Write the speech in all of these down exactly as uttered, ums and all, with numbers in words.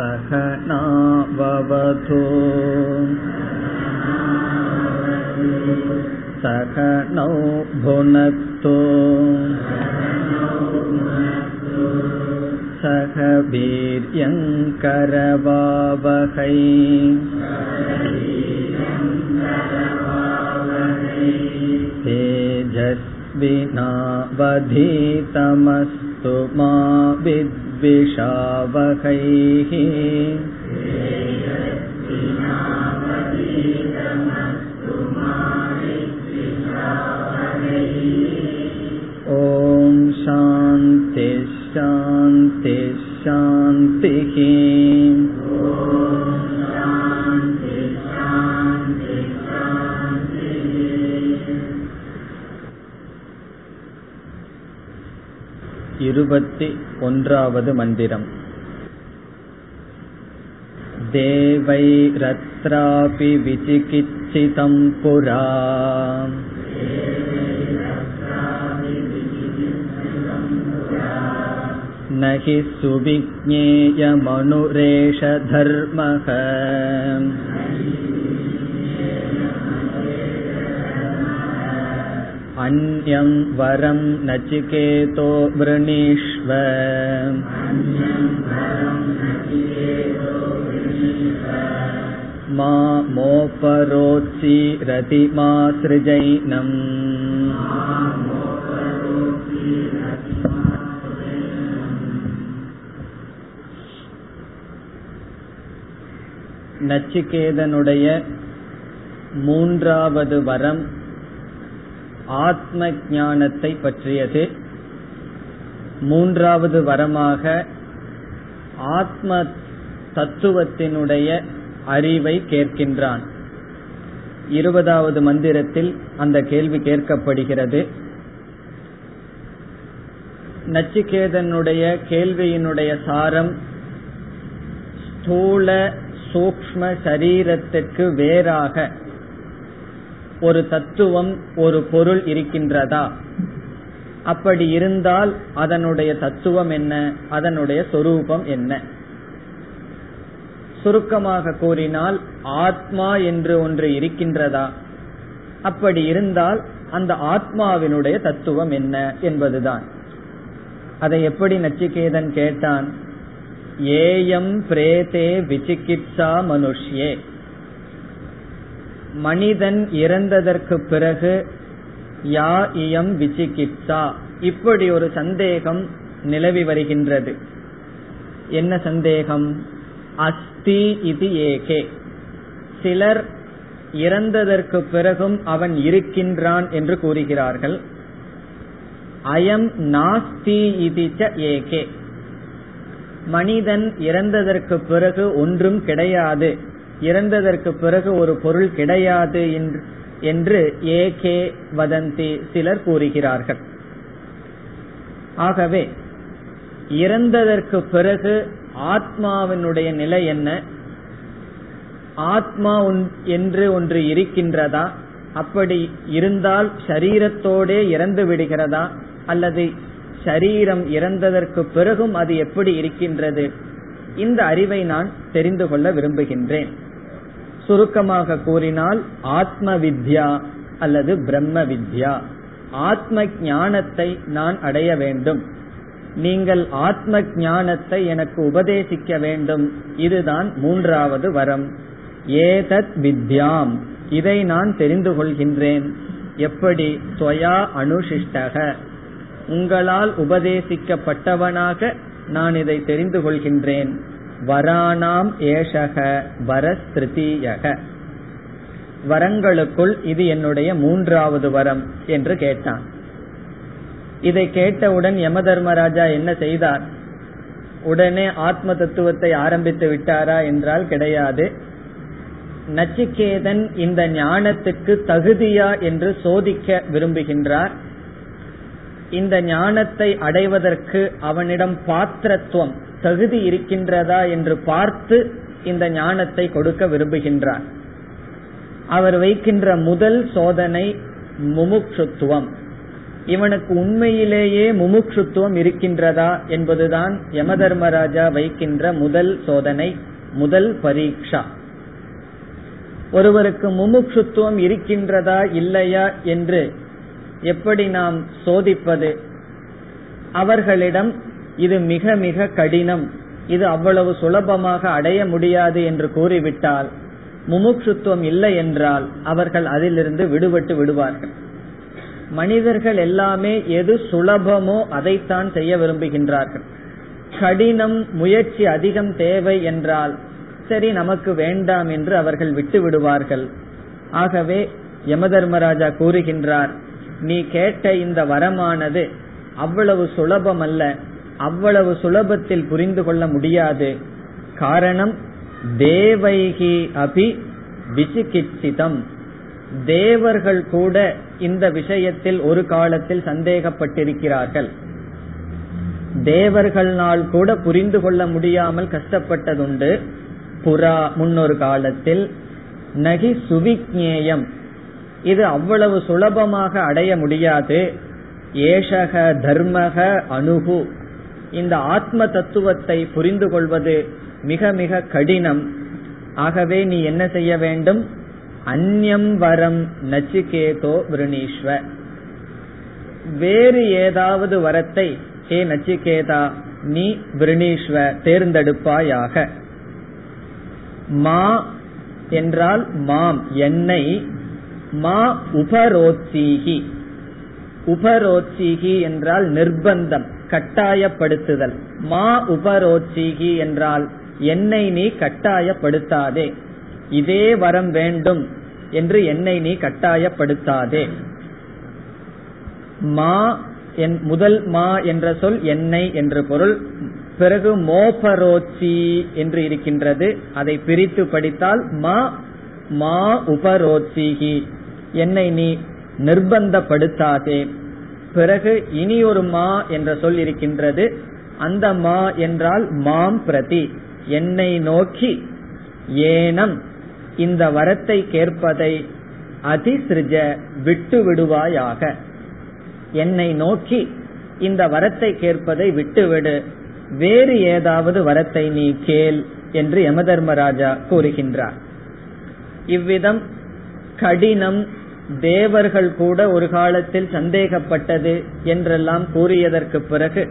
சகனா பவது சகனோ புனக்து சக வீர்யங் கரவாவஹை தேஜஸ்வினாவதீதமஸ்து மா வித்விஷாவஹை. ஓம் சாந்தி சாந்தி சாந்திஹி. இருபத்தி ஒன்றாவது மந்திரம். தேவை ரத்ராபி விசிகிச்சிதம் புரா நஹி சுவிக்ஞேய மனுரேஷ தர்மஹ அன்யம் வரம் நசிகேதோ வ்ருணீஷ்வ. மா மோபரோத்சி ரதி மா ஸ்ருஜைனம் நச்சிகேதனுடைய மூன்றாவது வரம் ஆத்ம ஞானத்தை பற்றியது. மூன்றாவது வரமாக ஆத்ம தத்துவத்தினுடைய அறிவை கேட்கின்றான். இருபதாவது மந்திரத்தில் அந்த கேள்வி கேட்கப்படுகிறது. நச்சிகேதனுடைய கேள்வியினுடைய சாரம், ஸ்தூல சூக்ஷ்ம சரீரத்திற்கு வேறாக ஒரு தத்துவம் ஒரு பொருள் இருக்கின்றதா, அப்படி இருந்தால் அதனுடைய தத்துவம் என்ன, அதனுடைய சொரூபம் என்ன. சுருக்கமாக கூறினால் ஆத்மா என்று ஒன்று இருக்கின்றதா, அப்படி இருந்தால் அந்த ஆத்மாவினுடைய தத்துவம் என்ன என்பதுதான். அதை எப்படி நச்சிகேதன் கேட்டான்? ஏயம் பிரேதே விசிகித்சா மனுஷ்யே. மனிதன் இறந்ததற்கு பிறகு யா இயம் விசிகித்சா, இப்படி ஒரு சந்தேகம் நிலவி வருகின்றது. என்ன சந்தேகம்? அஸ்தி இது ஏகே. சிலர் இறந்ததற்கு பிறகும் அவன் இருக்கின்றான் என்று கூறுகிறார்கள். அயம் நாஸ்தி இது ஏகே. மனிதன் இறந்ததற்கு பிறகு ஒன்றும் கிடையாது, இறந்ததற்கு பிறகு ஒரு பொருள் கிடையாது என்று ஏகே வதந்தி சிலர் கூறுகிறார்கள். ஆகவே இறந்ததற்கு பிறகு ஆத்மாவினுடைய நிலை என்ன, ஆத்மா என்று ஒன்று இருக்கின்றதா, அப்படி இருந்தால் சரீரத்தோடே இறந்து விடுகிறதா, அல்லது சரீரம் இறந்ததற்கு பிறகும் அது எப்படி இருக்கின்றது, இந்த அறிவை நான் தெரிந்து கொள்ள விரும்புகின்றேன். சுருக்கமாக கூறினால் ஆத்ம வித்யா அல்லது பிரம்ம வித்யா, ஆத்ம ஞானத்தை நான் அடைய வேண்டும். நீங்கள் ஆத்ம ஞானத்தை எனக்கு உபதேசிக்க வேண்டும். இதுதான் மூன்றாவது வரம். ஏதத் வித்யாம், இதை நான் தெரிந்து கொள்கின்றேன். எப்படி? ஸ்வயா அனுஷிஷ்டக, உங்களால் உபதேசிக்கப்பட்டவனாக நான் இதை தெரிந்து கொள்கின்றேன். வராணாம் ஏஷக வரஸ்திருதியக, வரங்களுக்குள் இது என்னுடைய மூன்றாவது வரம் என்று கேட்டான். இதை கேட்டவுடன் யம தர்மராஜா என்ன செய்தார்? உடனே ஆத்ம தத்துவத்தை ஆரம்பித்து விட்டாரா என்றால் கிடையாது. நச்சிகேதன் இந்த ஞானத்துக்கு தகுதியா என்று சோதிக்க விரும்புகின்றார். இந்த ஞானத்தை அடைவதற்கு அவனிடம் பாத்திரத்துவம் தகுதி இருக்கின்றதா என்று பார்த்து இந்த ஞானத்தை கொடுக்க விரும்புகின்றார். அவர் வைக்கின்ற முதல் சோதனை முமுட்சுத்துவம். இவனுக்கு உண்மையிலேயே முமுட்சுத்துவம் இருக்கின்றதா என்பதுதான் யம தர்மராஜா வைக்கின்ற முதல் சோதனை, முதல் பரீட்சா. ஒருவருக்கு முமுட்சுத்துவம் இருக்கின்றதா இல்லையா என்று எப்படி நாம் சோதிப்பது? அவர்களிடம் இது மிக மிக கடினம், இது அவ்வளவு சுலபமாக அடைய முடியாது என்று கூறிவிட்டால், முமுட்சுத்துவம் இல்லை என்றால் அவர்கள் அதிலிருந்து விடுபட்டு விடுவார்கள். மனிதர்கள் எல்லாமே எது சுலபமோ அதைத்தான் செய்ய விரும்புகின்றார்கள். கடினம், முயற்சி அதிகம் தேவை என்றால் சரி நமக்கு வேண்டாம் என்று அவர்கள் விட்டு விடுவார்கள். ஆகவே யம தர்மராஜா கூறுகின்றார், நீ கேட்ட இந்த வரமானது அவ்வளவு சுலபம் அல்ல, அவ்வளவு சுலபத்தில் புரிந்து கொள்ள முடியாது. காரணம், தேவைகி அபி விசிகிச்சிதம், தேவர்கள் கூட இந்த விஷயத்தில் ஒரு காலத்தில் சந்தேகப்பட்டிருக்கிறார்கள். தேவர்களால் கூட புரிந்து கொள்ள முடியாமல் கஷ்டப்பட்டதுண்டு. புரா, முன்னொரு காலத்தில், நகி சுவிக்ஞேயம், இது அவ்வளவு சுலபமாக அடைய முடியாது. ஏஷக தர்மக அணுகு, இந்த ஆத்ம தத்துவத்தை புரிந்து கொள்வது மிக மிக கடினம். ஆகவே நீ என்ன செய்ய வேண்டும்? அந்யம் வரம் நச்சிகேதோ விருணீஸ்வ, வேறு ஏதாவது வரத்தை ஹே நச்சிகேதா நீ விருணீஸ்வ தேர்ந்தெடுப்பாயாக. மா என்றால் மாம், என்னை, மா உபரோத்சீகி, உபரோத்சீகி என்றால் நிர்பந்தம், கட்டாயப்படுத்துதல். மா உபரோத்சீகி என்றால் என்னை நீ கட்டாயப்படுத்தாதே, இதே வரம் வேண்டும் என்று என்னை நீ கட்டாயப்படுத்தாதே. மா என் முதல் மா என்ற சொல் என்னை என்று பொருள். பிறகு மோபரோச்சி என்று இருக்கின்றது, அதை பிரித்து படித்தால் மா மா உபரோச்சிகி, என்னை நீ நிர்பந்தப்படுத்தாதே. பிறகு இனி ஒரு மா என்ற சொல் இருக்கின்றது, அந்த மா என்றால் மாம் பிரதி, என்னை நோக்கி. ஏனம், இந்த வரத்தை கேட்பதை அதிசிருஜ விட்டு விடுவாயாக, என்னை நோக்கி இந்த வரத்தை கேட்பதை விட்டுவிடு, வேறு ஏதாவது வரத்தை நீ கேள் என்று யம தர்மராஜா கூறுகின்றார். இவ்விதம் கடினம், தேவர்கள் கூட ஒரு காலத்தில் சந்தேகப்பட்டது என்றெல்லாம் கூறியதற்கு பிறகு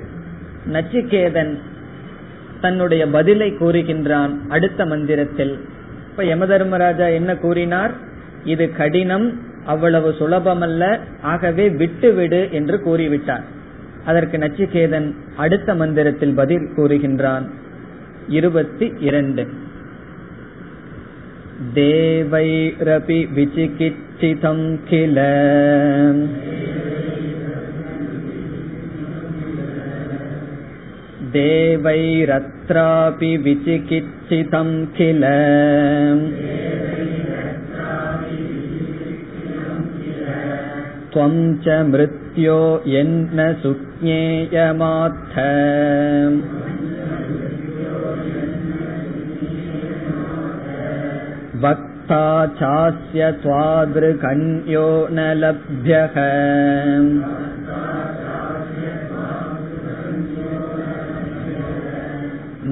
நச்சிகேதன் தன்னுடைய பதிலை கூறுகின்றான் அடுத்த மந்திரத்தில். இப்ப யம தர்மராஜா என்ன கூறினார்? இது கடினம், அவ்வளவு சுலபமல்ல, ஆகவே விட்டுவிடு என்று கூறிவிட்டார். அதற்கு நச்சிகேதன் அடுத்த மந்திரத்தில் பதில் கூறுகின்றான். இருபத்தி இரண்டு, தேவைரபி விசிகிச்சிதம் கில தேவைரத்ராபி விசிகிச்சிதம் கில த்வம் ச மிருத்யோ யன்ன சுக்ஞேயமாத்த வக்தா சாஸ்ய த்வாத்ருகன்யோ ந லப்த்யஹ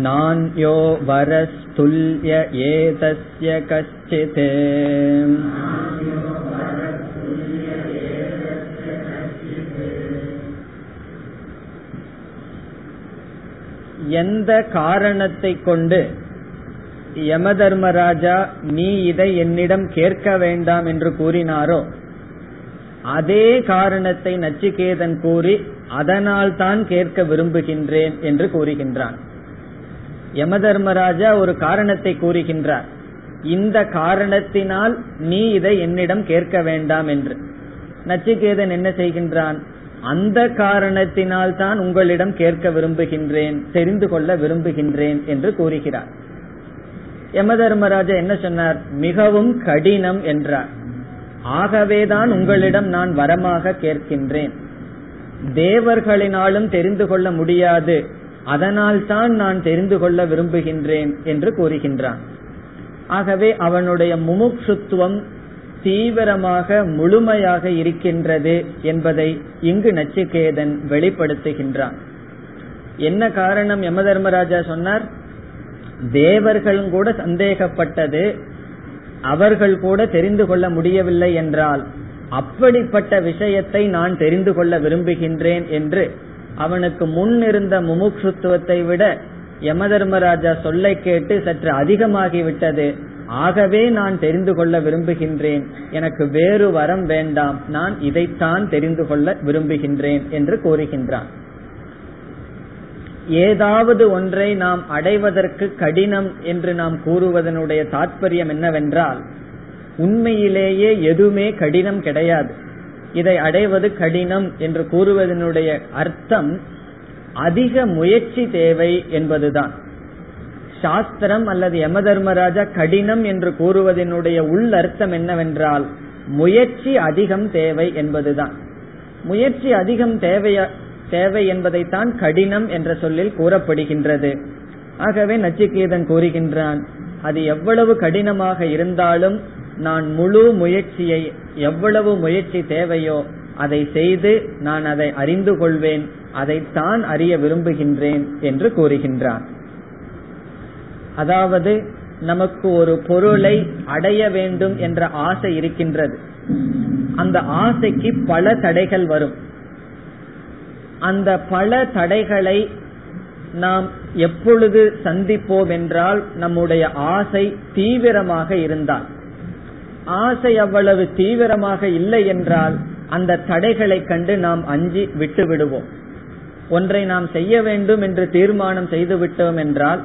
நான்யோ வரஸ்துல்ய ஏதஸ்ய கச்சிதே. எந்த காரணத்தை கொண்டு யம தர்மராஜா நீ இதை என்னிடம் கேட்க வேண்டாம் என்று கூறினாரோ அதே காரணத்தை நச்சிகேதன் கூறி அதனால் தான் கேட்க விரும்புகின்றேன் என்று கூறுகின்றான். யம தர்மராஜா ஒரு காரணத்தை கூறுகின்றார், இந்த காரணத்தினால் நீ இதை என்னிடம் கேட்க வேண்டாம் என்று. நச்சிகேதன் என்ன செய்கின்றான்? அந்த காரணத்தினால் தான் உங்களிடம் கேட்க விரும்புகின்றேன், தெரிந்து கொள்ள விரும்புகின்றேன் என்று கூறுகிறார். யம தர்மராஜா என்ன சொன்னார்? மிகவும் கடினம் என்றார், ஆகவேதான் உங்களிடம் நான் வரமாக கேட்கின்றேன். தேவர்களினாலும் தெரிந்து கொள்ள முடியாது, அதனால் தான் நான் தெரிந்து கொள்ள விரும்புகின்றேன் என்று கூறுகின்றான். ஆகவே அவனுடைய முமுட்சுத்துவம் தீவிரமாக முழுமையாக இருக்கின்றது என்பதை இங்கு நச்சிகேதன் வெளிப்படுத்துகின்றான். என்ன காரணம்? யம தர்மராஜா சொன்னார், தேவர்களும் கூட சந்தேகப்பட்டது, அவர்கள் கூட தெரிந்து கொள்ள முடியவில்லை என்றால் அப்படிப்பட்ட விஷயத்தை நான் தெரிந்து கொள்ள விரும்புகின்றேன் என்று அவனுக்கு முன் இருந்த முமுட்சுத்துவத்தை விட யம தர்மராஜா சொல்லை கேட்டு சற்று அதிகமாகிவிட்டது. ஆகவே நான் தெரிந்து கொள்ள விரும்புகின்றேன், எனக்கு வேறு வரம் வேண்டாம், நான் இதைத்தான் தெரிந்து கொள்ள விரும்புகின்றேன் என்று கூறுகின்றான். ஏதாவது ஒன்றை நாம் அடைவதற்கு கடினம் என்று நாம் கூறுவதனுடைய தாற்பயம் என்னவென்றால், உண்மையிலேயே எதுவுமே கடினம் கிடையாது. இதை அடைவது கடினம் என்று கூறுவதனுடைய அர்த்தம் அதிக முயற்சி தேவை என்பதுதான். சாஸ்திரம் அல்லது யம தர்மராஜா கடினம் என்று கூறுவதனுடைய உள்ளர்த்தம் என்னவென்றால் முயற்சி அதிகம் தேவை என்பதுதான். முயற்சி அதிகம் தேவையா தேவை என்பதைத்தான் கடினம் என்ற சொல்லில் கூறப்படுகின்றது. ஆகவே நச்சிகேதன் கூறுகின்றான், அது எவ்வளவு கடினமாக இருந்தாலும் நான் முழு முயற்சியை, எவ்வளவு முயற்சி தேவையோ அதை செய்து நான் அதை அறிந்து கொள்வேன், அதைத்தான் அறிய விரும்புகின்றேன் என்று கூறுகின்றான். அதாவது நமக்கு ஒரு பொருளை அடைய வேண்டும் என்ற ஆசை இருக்கின்றது. அந்த ஆசைக்கு பல தடைகள் வரும். அந்த பல தடைகளை நாம் எப்பொழுது சந்திப்போம் என்றால் நம்முடைய ஆசை தீவிரமாக இருந்தால். ஆசை அவ்வளவு தீவிரமாக இல்லை என்றால் அந்த தடைகளை கண்டு நாம் அஞ்சி விட்டு விடுவோம். ஒன்றை நாம் செய்ய வேண்டும் என்று தீர்மானம் செய்து விட்டோம் என்றால்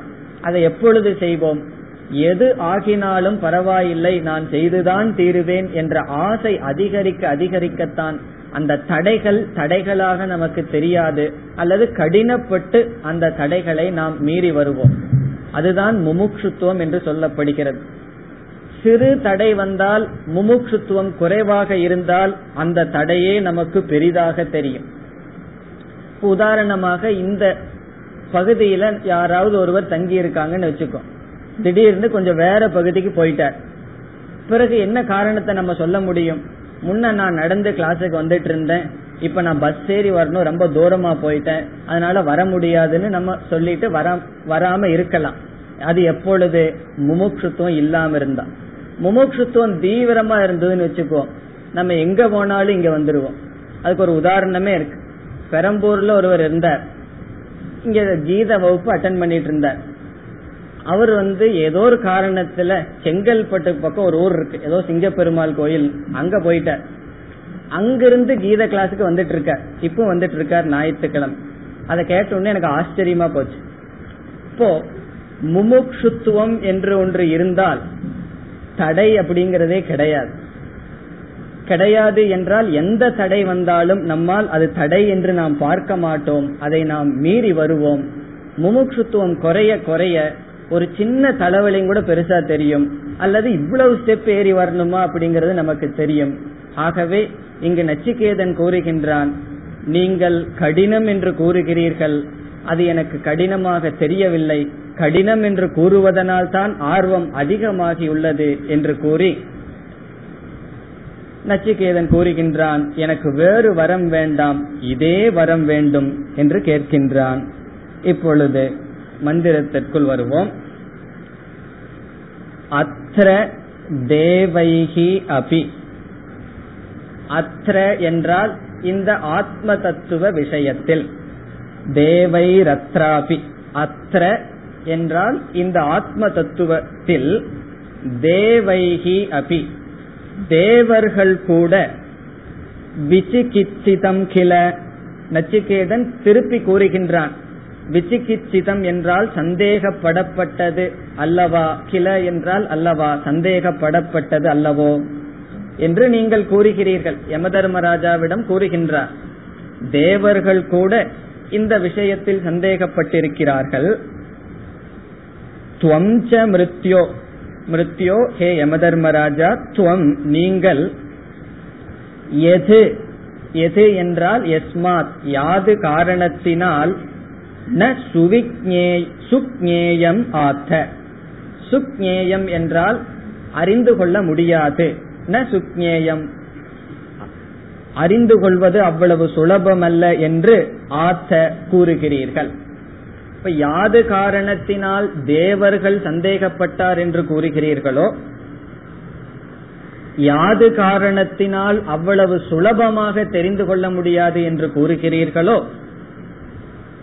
அதை எப்பொழுது செய்வோம்? எது ஆகினாலும் பரவாயில்லை, நான் செய்துதான் தீருவேன் என்ற ஆசை அதிகரிக்க அதிகரிக்கத்தான் அந்த தடைகள் தடைகளாக நமக்கு தெரியாது, அல்லது கடினப்பட்டு அந்த தடைகளை நாம் மீறி வருவோம். அதுதான் முமுட்சுத்துவம் என்று சொல்லப்படுகிறது. சிறு தடை வந்தால், முமுட்சுத்துவம் குறைவாக இருந்தால் அந்த தடையே நமக்கு பெரிதாக தெரியும். உதாரணமாக, இந்த பகுதியில யாராவது ஒருவர் தங்கி இருக்காங்கன்னு வச்சுக்கோ, திடீர்னு கொஞ்சம் வேற பகுதிக்கு போயிட்டார். பிறகு என்ன காரணத்தை நம்ம சொல்ல முடியும்? முன்ன நான் நடந்து கிளாஸுக்கு வந்துட்டு இருந்தேன், இப்ப நான் பஸ் ஏறி வரணும், ரொம்ப தூரமா போயிட்டேன், அதனால வர முடியாதுன்னு நம்ம சொல்லிட்டு வர வராம இருக்கலாம். அது எப்பொழுது? முமுட்சுத்துவம் இல்லாம இருந்தா. முமுட்சுத்துவம் தீவிரமா இருந்ததுன்னு வச்சுக்கோ, நம்ம எங்க போனாலும் இங்க வந்துருவோம். அதுக்கு ஒரு உதாரணமே இருக்கு. பெரம்பூர்ல ஒருவர் இருந்தார், இங்க கீத வகுப்பு அட்டன் பண்ணிட்டு இருந்தார். அவர் வந்து ஏதோ ஒரு காரணத்துல செங்கல்பட்டு பக்கம் ஒரு ஊர் இருக்கு, ஏதோ சிங்கப்பெருமாள் கோயில், அங்க போயிட்டார். அங்கிருந்து கீத கிளாஸுக்கு வந்துட்டு இருக்கார், இப்போ வந்துட்டு இருக்கார் ஞாயிற்றுக்கிழமை. அதை கேட்டோடனே எனக்கு ஆச்சரியமா போச்சு. இப்போ முமுட்சுத்துவம் என்று ஒன்று இருந்தால் தடை அப்படிங்கறதே கிடையாது. கிடையாது என்றால் எந்த தடை வந்தாலும் நம்மால் அது தடை என்று நாம் பார்க்க மாட்டோம், அதை நாம் மீறி வருவோம். முமுட்சுத்துவம் குறைய குறைய ஒரு சின்ன தலைவலியும் கூட பெருசா தெரியும், அல்லது இவ்வளவு ஸ்டெப் ஏறி வரணுமா அப்படிங்கறது நமக்கு தெரியும். ஆகவே இங்கு நச்சிகேதன் கூறுகின்றான், நீங்கள் கடினம் என்று கூறுகிறீர்கள், அது எனக்கு கடினமாக தெரியவில்லை, கடினம் என்று கூறுவதனால் தான் ஆர்வம் அதிகமாகியுள்ளது என்று கூறி நச்சிகேதன் கூறுகின்றான், எனக்கு வேறு வரம் வேண்டாம், இதே வரம் வேண்டும் என்று கேட்கின்றான். இப்பொழுது மந்திரத்திற்குள் வருவோம். அத்ர தேவைஹி அபி. அத்ர என்றால் இந்த ஆத்ம தத்துவ விஷயத்தில், தேவை ரத்ராபி. அத்ர என்றால் இந்த ஆத்ம தத்துவத்தில், தேவைஹி அபி தேவர்கள் கூட. விசிகிச்சிதம் கிள, நச்சிகேதன் திருப்பி கூறுகின்றான். விசிகிச்சிதம் என்றால் சந்தேகப்படப்பட்டது அல்லவா, கிள என்றால் அல்லவா, சந்தேகப்படப்பட்டது அல்லவோ என்று நீங்கள் கூறுகிறீர்கள். யம தர்மராஜாவிடம் கூறுகின்றார், தேவர்கள் கூட இந்த விஷயத்தில் சந்தேகப்பட்டிருக்கிறார்கள். துவம் ச மிருத்யோ, மிருத்யோ ஹே யம தர்மராஜா, துவம் நீங்கள், எது எது என்றால் எஸ்மாத் யாது காரணத்தினால், ந சுவிக்ஞே சுக்ஞேயம் ஆத்த, சுக்ஞேயம் என்றால் அறிந்து கொள்ள முடியாது, ந சுக்ஞேயம், அறிந்து கொள்வது அவ்வளவு சுலபம் அல்ல என்று ஆத்த கூறுகிறீர்கள். இப்ப யாது காரணத்தினால் தேவர்கள் சந்தேகப்பட்டார் என்று கூறுகிறீர்களோ, யாது காரணத்தினால் அவ்வளவு சுலபமாக தெரிந்து கொள்ள முடியாது என்று கூறுகிறீர்களோ,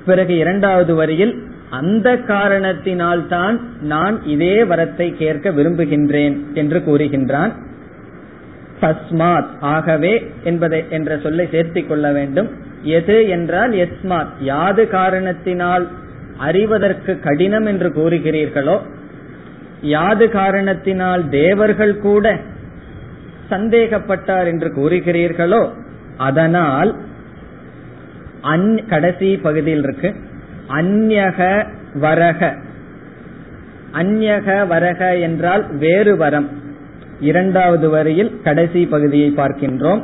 பிறகு இரண்டாவது வரியில் அந்த காரணத்தினால் தான் நான் இதே வரத்தை கேட்க விரும்புகின்றேன் என்று கூறுகின்றான். தஸ்மாத் ஆகவே என்பதை என்ற சொல்லை சேர்த்துக் கொள்ள வேண்டும். எது என்றால் எஸ்மாத், யாது காரணத்தினால் அறிவதற்கு கடினம் என்று கூறுகிறீர்களோ, யாது காரணத்தினால் தேவர்கள் கூட சந்தேகப்பட்டார் என்று கூறுகிறீர்களோ, அதனால் கடைசி பகுதியில் இருக்கு அந்யக வரக. அந்யக வரக என்றால் வேறு வரம். இரண்டாவது வரியில் கடைசி பகுதியை பார்க்கின்றோம்.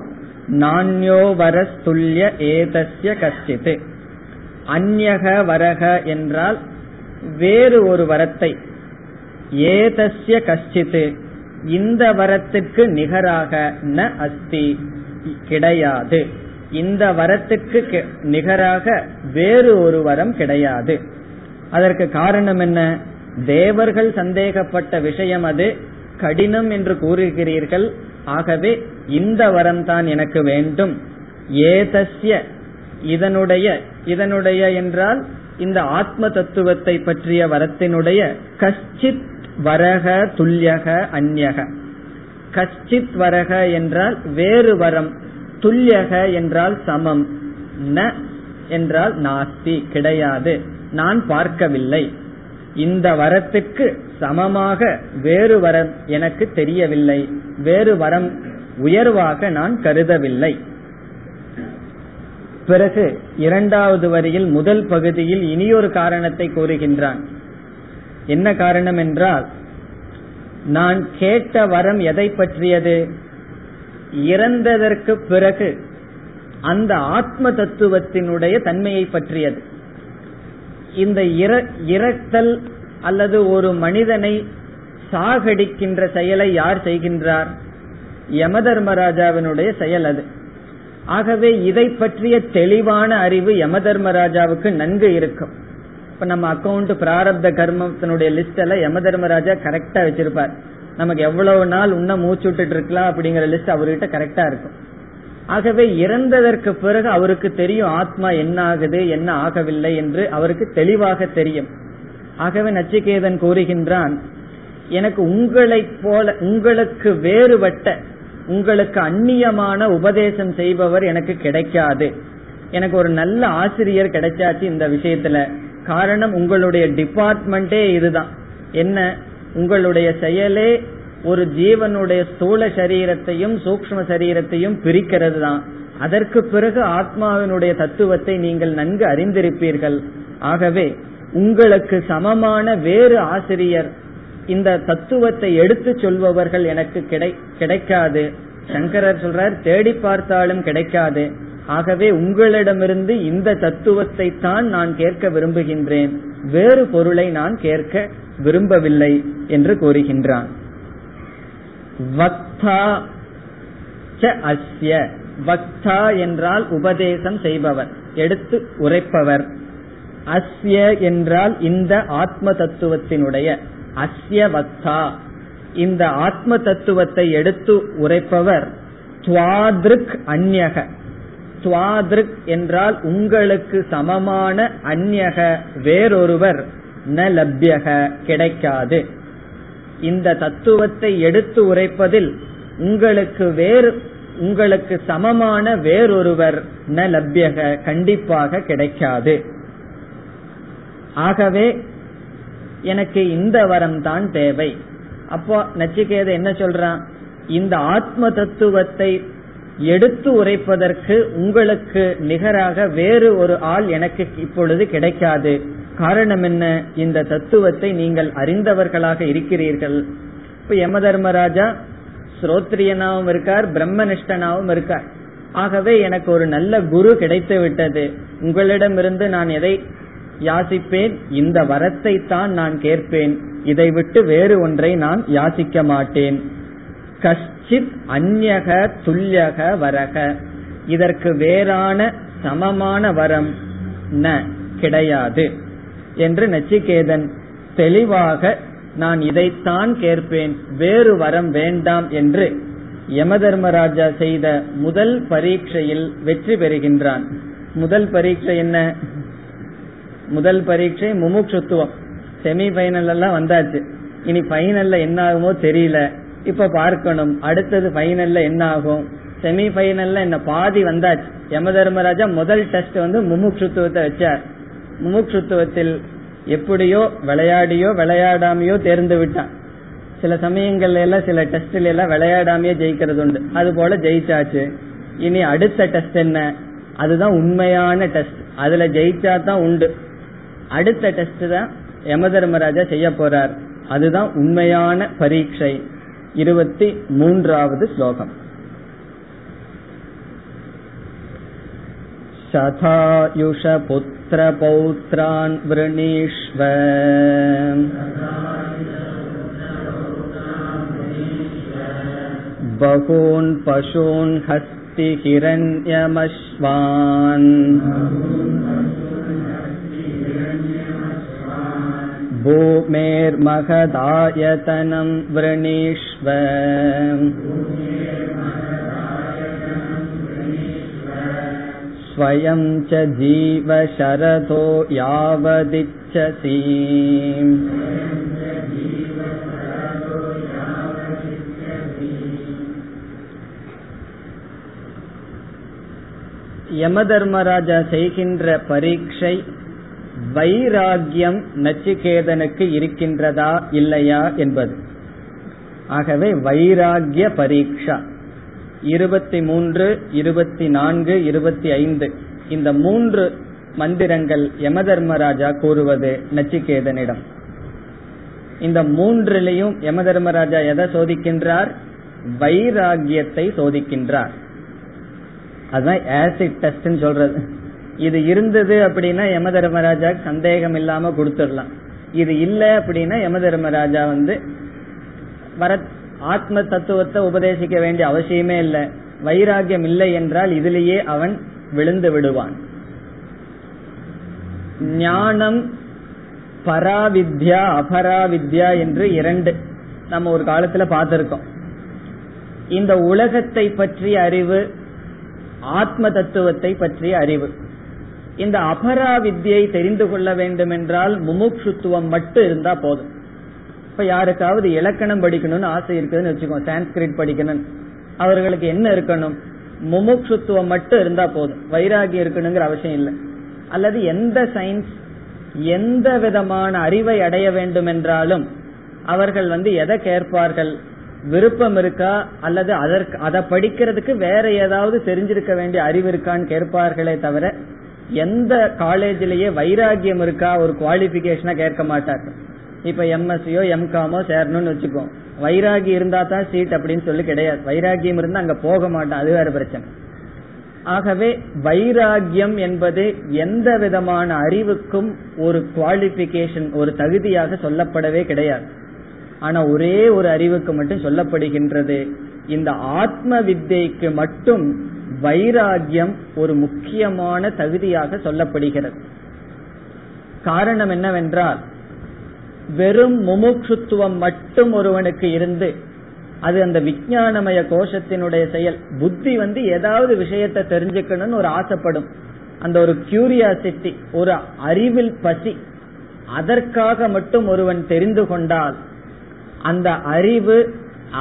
நான்யோ வரஸ்துல்ய ஏதஸ்ய கஷ்டித். அந்யக வரக என்றால் வேறு ஒரு வரத்தை, ஏதஸ்ய கஷ்டித் இந்த வரத்திற்கு நிகராக ந அஸ்தி கிடையாது, இந்த வரத்திற்கு நிகராக வேறு ஒரு வரம் கிடையாது. அதற்கு காரணம் என்ன? தேவர்கள் சந்தேகப்பட்ட விஷயம் அது கடினம் என்று கூறுகிறீர்கள், ஆகவே இந்த வரம் தான் எனக்கு வேண்டும். ஏதஸ்ய இதனுடைய, இதனுடைய என்றால் இந்த ஆத்ம தத்துவத்தை பற்றிய வரத்தினுடைய கஷ்டித் வரக துல்யக அந்யக. கஷ்டித் வரக என்றால் வேறு வரம், துல்யக என்றால் சமம், ந என்றால் நாஸ்தி கிடையாது, நான் பார்க்கவில்லை, இந்த வரத்துக்கு சமமாக வேறு வரம் எனக்கு தெரியவில்லை, வேறு வரம் உயர்வாக நான் கருதவில்லை. பிறகு இரண்டாவது வரியில் முதல் பகுதியில் இனியொரு காரணத்தை கூறுகின்றான். என்ன காரணம் என்றால், நான் கேட்ட வரம் எதை பற்றியது? இறந்ததற்கு பிறகு அந்த ஆத்ம தத்துவத்தினுடைய தன்மையை பற்றியது. இந்த இறத்தல் அல்லது ஒரு மனிதனை சாகடிக்கின்ற செயலை யார் செய்கின்றார்? யமதர்மராஜாவினுடைய செயல் அது. ஆகவே இதை பற்றிய தெளிவான அறிவு யமதர்மராஜாவுக்கு நன்கு இருக்கும். இப்ப நம்ம அக்கௌண்ட் பிராரப்த கர்மத்தினுடைய லிஸ்ட் எல்லாம் யமதர்மராஜா கரெக்டா வச்சிருப்பார். நமக்கு எவ்வளவு நாள் உன்ன மூச்சு விட்டுட்டு இருக்கலாம் அப்படிங்கிற லிஸ்ட் அவர்கிட்ட கரெக்டா இருக்கும். ஆகவே இறந்ததற்கு பிறகு அவருக்கு தெரியும் ஆத்மா என்ன ஆகுது என்ன ஆகவில்லை என்று அவருக்கு தெளிவாக தெரியும். ஆகவே நச்சிகேதன் கூறுகின்றான், எனக்கு உங்களை போல, உங்களுக்கு வேறுபட்ட, உங்களுக்கு அந்நியமான உபதேசம் செய்பவர் எனக்கு கிடைக்காது, எனக்கு ஒரு நல்ல ஆசிரியர் கிடைச்சாச்சு இந்த விஷயத்துல. காரணம் உங்களுடைய டிபார்ட்மெண்டே இதுதான். என்ன, உங்களுடைய செயலே ஒரு ஜீவனுடைய ஸ்தூல சரீரத்தையும் சூக்ஷ்ம சரீரத்தையும் பிரிக்கிறது தான். அதற்கு பிறகு ஆத்மாவினுடைய தத்துவத்தை நீங்கள் நன்கு அறிந்திருப்பீர்கள். ஆகவே உங்களுக்கு சமமான வேறு ஆசிரியர், இந்த தத்துவத்தை எடுத்து சொல்பவர்கள் எனக்கு கிடைக்காது. சங்கரர் சொல்றார், தேடி பார்த்தாலும் கிடைக்காது. ஆகவே உங்களிடமிருந்து இந்த தத்துவத்தை தான் நான் கேட்க விரும்புகின்றேன், வேறு பொருளை நான் கேட்க விரும்பவில்லை என்று கூறுகின்றான். வக்தா ச அஸ்ய. வக்தா என்றால் உபதேசம் செய்பவர், எடுத்து உரைப்பவர். அஸ்ய என்றால் இந்த ஆத்ம தத்துவத்தினுடைய. அஸ்ய வக்தா இந்த ஆத்ம தத்துவத்தை எடுத்து உரைப்பவர். துவாத்ருக் அந்யக. துவாத்ருக் என்றால் உங்களுக்கு சமமான அந்யக வேறொருவர் ந லப்யக கிடைக்காது. இந்த தத்துவத்தை எடுத்து உரைப்பதில் உங்களுக்கு வேறு, உங்களுக்கு சமமான வேறொருவர் ந லப்யக கண்டிப்பாக கிடைக்காது. ஆகவே எனக்கு இந்த வரம் தான் தேவை. அப்போ நச்சிகேத என்ன சொல்றான், இந்த ஆத்ம தத்துவத்தை எடுத்து உரைப்பதற்கு உங்களுக்கு நிகராக வேறு ஒரு ஆள் எனக்கு இப்பொழுது கிடைக்காது. காரணம் என்ன, இந்த தத்துவத்தை நீங்கள் அறிந்தவர்களாக இருக்கிறீர்கள். இப்ப யம தர்மராஜா ஸ்ரோத்ரியனாவும் இருக்கார், பிரம்மனிஷ்டனாவும் இருக்கார். ஆகவே எனக்கு ஒரு நல்ல குரு கிடைத்து விட்டது. உங்களிடமிருந்து நான் எதை யாசிப்பேன்? இந்த வரத்தை தான் நான் கேட்பேன், இதை விட்டு வேறு ஒன்றை நான் யாசிக்க மாட்டேன். கஷ்டித் அந்யக துல்யக வரக, இதற்கு வேறான சமமான வரம் ந கிடையாது என்று நச்சிகேதன் தெளிவாக நான் இதைத்தான் கேட்பேன், வேறு வரம் வேண்டாம் என்று யமதர்மராஜா செய்த முதல் பரீட்சையில் வெற்றி பெறுகின்றான். முதல் பரீட்சை என்ன? முதல் பரீட்சை முமுட்சுத்துவம். செமிஃபைனல் எல்லாம் வந்தாச்சு, இனி ஃபைனல்ல என்ன ஆகுமோ தெரியல, இப்ப பார்க்கணும். அடுத்தது ஃபைனல்ல என்ன ஆகும்? செமிஃபைனல்ல என்ன பாதி வந்தாச்சு. யமதர்மராஜா முதல் டெஸ்ட் வந்து முமுட்சுத்துவத்தை வச்சார். முமுட்சுத்துவத்தில் எப்படியோ விளையாடியோ விளையாடாமையோ தேர்ந்து விட்டான். சில சமயங்கள்ல எல்லாம் சில டெஸ்ட்ல எல்லாம் விளையாடாமையே ஜெயிக்கிறது உண்டு. அது போல ஜெயிச்சாச்சு. இனி அடுத்த டெஸ்ட் என்ன? அதுதான் உண்மையான டெஸ்ட், அதுல ஜெயிச்சா தான் உண்டு. அடுத்த டெஸ்ட் தான் யமதர்மராஜா செய்ய போறார், அதுதான் உண்மையான பரீட்சை. இருபத்தி மூன்றாவது ஸ்லோகம். சதாயுஷ புத்திர பௌத்ரான் விரணீஷ்வ பகூன் பசூன் ஹஸ்தி ஹிரண்யமஸ்வான் பூமேர் மகதாயதனம் விரணீஷ்வ. ஸ்வயம் ச ஜீவ ஷரதோ யாவதிச்சசி. யமதர்மராஜா செய்கின்ற பரீட்சை வைராகியம் நச்சிகேதனுக்கு இருக்கின்றதா இல்லையா என்பது. ஆகவே வைராகிய பரீட்சா இருபத்தி மூன்று, இருபத்தி நான்கு, இருபத்தி ஐந்து, இந்த மூன்று மந்திரங்கள் யமதர்மராஜா கூறுவது நச்சிகேதனிடம். இந்த மூன்றிலையும் யமதர்மராஜா எதை சோதிக்கின்றார்? வைராகியத்தை சோதிக்கின்றார். அதுதான் ஆசிட் டெஸ்ட்னு சொல்றது. இது இருந்தது அப்படின்னா யமதர்மராஜா சந்தேகம் இல்லாம கொடுத்துடலாம். இது இல்லை அப்படின்னா யமதர்மராஜா வந்து வர ஆத்ம தத்துவத்தை உபதேசிக்க வேண்டிய அவசியமே இல்லை. வைராகியம் இல்லை என்றால் இதிலேயே அவன் விழுந்து விடுவான். ஞானம் பராவித்யா அபராவித்யா என்று இரண்டு நம்ம ஒரு காலத்துல பார்த்திருக்கோம். இந்த உலகத்தை பற்றிய அறிவு, ஆத்ம தத்துவத்தை பற்றிய அறிவு. இந்த அபராவித்யை தெரிந்து கொள்ள வேண்டும் என்றால் முமுட்சுத்துவம் மட்டும் இருந்தா போதும். இப்ப யாருக்காவது இலக்கணம் படிக்கணும்னு ஆசை இருக்குதுன்னு வச்சுக்கோ, சான்ஸ்கிரிட் படிக்கணும், அவர்களுக்கு என்ன இருக்கணும்? முமுட்சுத்துவம் மட்டும் இருந்தா போதும், வைராகியம் இருக்கணுங்கிற அவசியம் இல்லை. அல்லது எந்த சயின்ஸ் எந்த விதமான அறிவை அடைய வேண்டும் என்றாலும் அவர்கள் வந்து எதை கேட்பார்கள்? விருப்பம் இருக்கா அல்லது அதற்கு அதை படிக்கிறதுக்கு வேற ஏதாவது தெரிஞ்சிருக்க வேண்டிய அறிவு இருக்கான்னு கேட்பார்களே தவிர எந்த காலேஜிலேயே வைராகியம் இருக்கா ஒரு குவாலிபிகேஷனா கேட்க மாட்டார்கள். இப்ப எம்எஸ்சியோ எம்காமோ சேரணும்னு வச்சுக்கோ, வைராகி இருந்தா தான் சீட் அப்படின்னு சொல்லி கிடையாது. வைராகியம் இருந்தா அங்க போக மாட்டான், அது வேற பிரச்சனை. ஆகவே வைராகியம் என்பது எந்த விதமான அறிவுக்கும் ஒரு குவாலிபிகேஷன் ஒரு தகுதியாக சொல்லப்படவே கிடையாது. ஆனா ஒரே ஒரு அறிவுக்கு மட்டும் சொல்லப்படுகின்றது, இந்த ஆத்ம வித்யைக்கு மட்டும் வைராகியம் ஒரு முக்கியமான தகுதியாக சொல்லப்படுகிறது. காரணம் என்னவென்றால் வெறும் முமுட்சுத்துவம் மட்டும் ஒருவனுக்கு இருந்து அது அந்த விஞ்ஞானமய கோஷத்தினுடைய செயல். புத்தி வந்து ஏதாவது விஷயத்தை தெரிஞ்சுக்கணும்னு ஒரு ஆசைப்படும், அந்த ஒரு கியூரியாசிட்டி, ஒரு அறிவில் பசி, அதற்காக மட்டும் ஒருவன் தெரிந்து கொண்டால் அந்த அறிவு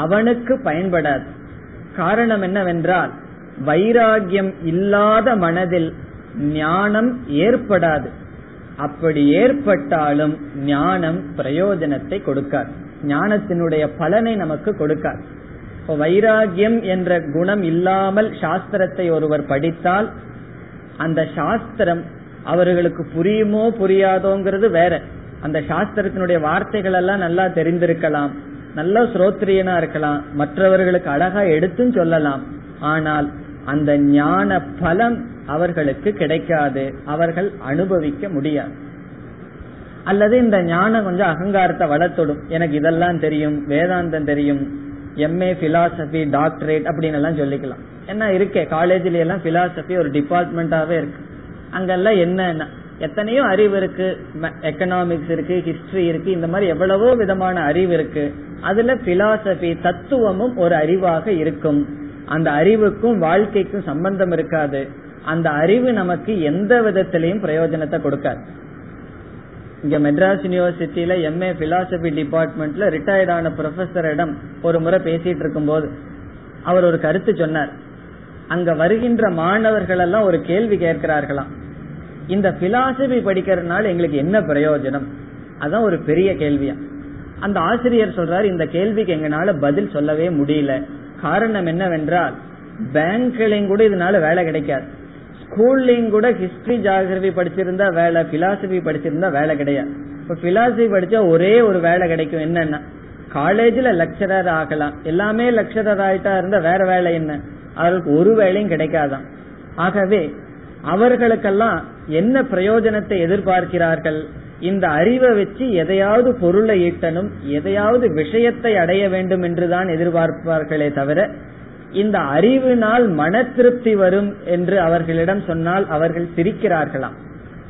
அவனுக்கு பயன்படாது. காரணம் என்னவென்றால் வைராகியம் இல்லாத மனதில் ஞானம் ஏற்படாது. அப்படி ஏற்பட்டாலும் ஞானம் பிரயோஜனத்தை கொடுக்காது, ஞானத்தினுடைய பலனை நமக்கு கொடுக்காது. வைராகியம் என்ற குணம் இல்லாமல் சாஸ்திரத்தை ஒருவர் படித்தால் அந்த சாஸ்திரம் அவர்களுக்கு புரியுமோ புரியாதோங்கிறது வேற. அந்த சாஸ்திரத்தினுடைய வார்த்தைகள் எல்லாம் நல்லா தெரிந்திருக்கலாம், நல்லா ஸ்ரோத்ரியனா இருக்கலாம், மற்றவர்களுக்கு அழகா எடுத்தும் சொல்லலாம். ஆனால் அந்த ஞான பலம் அவர்களுக்கு கிடைக்காது, அவர்கள் அனுபவிக்க முடியாது. அல்லது இந்த ஞானம் கொஞ்சம் அகங்காரத்தை வளர்த்தோடும், எனக்கு இதெல்லாம் தெரியும், வேதாந்தம் தெரியும், எம்ஏ பிலாசபி டாக்டரேட் அப்படின்னு எல்லாம் சொல்லிக்கலாம். ஏன்னா இருக்கே காலேஜ்ல எல்லாம் பிலாசபி ஒரு டிபார்ட்மெண்டாவே இருக்கு. அங்கெல்லாம் என்ன எத்தனையோ அறிவு இருக்கு, எக்கனாமிக்ஸ் இருக்கு, ஹிஸ்டரி இருக்கு, இந்த மாதிரி எவ்வளவோ விதமான அறிவு இருக்கு. அதுல பிலாசபி தத்துவமும் ஒரு அறிவாக இருக்கும். அந்த அறிவுக்கும் வாழ்க்கைக்கும் சம்பந்தம் இருக்காது. அந்த அறிவு நமக்கு எந்த விதத்திலையும் பிரயோஜனத்தை கொடுக்காது. இங்க மெட்ராஸ் யூனிவர்சிட்டியில எம்ஏ பிலாசபி டிபார்ட்மெண்ட்ல ரிட்டையர்ட் ஆன ப்ரொஃபஸரிடம் ஒரு முறை பேசிட்டு இருக்கும் போது அவர் ஒரு கருத்து சொன்னார். அங்க வருகின்ற மாணவர்கள் எல்லாம் ஒரு கேள்வி கேட்கிறார்களாம், இந்த பிலாசபி படிக்கிறதுனால எங்களுக்கு என்ன பிரயோஜனம்? அதான் ஒரு பெரிய கேள்வியா. அந்த ஆசிரியர் சொல்றாரு, இந்த கேள்விக்கு எங்கனால பதில் சொல்லவே முடியல. காரணம் என்னவென்றால், பேங்க்லயும் கூட இதனால வேலை கிடைக்காது, ஸ்கூல்லையும் கூட ஹிஸ்டரி ஜியாகிரபி படிச்சிருந்தா வேலை, பிலாசபி படிச்சிருந்தா வேலை கிடையாது. இப்ப பிலாசபி படிச்சா ஒரே ஒரு வேலை கிடைக்கும், என்னன்னா காலேஜ்ல லெக்சரர் ஆகலாம். எல்லாமே லெக்சரர் ஆயிட்டா இருந்தா வேற வேலை என்ன? அவர்களுக்கு ஒரு வேலையும் கிடைக்காதான். ஆகவே அவர்களுக்கெல்லாம் என்ன பிரயோஜனத்தை எதிர்பார்க்கிறார்கள்? இந்த அறிவை வச்சு எதையாவது பொருளை ஈட்டணும், எதையாவது விஷயத்தை அடைய வேண்டும் என்றுதான் எதிர்பார்ப்பார்களே தவிர இந்த அறிவினால் மன திருப்தி வரும் என்று அவர்களிடம் சொன்னால் அவர்கள் சிரிக்கிறார்களாம்.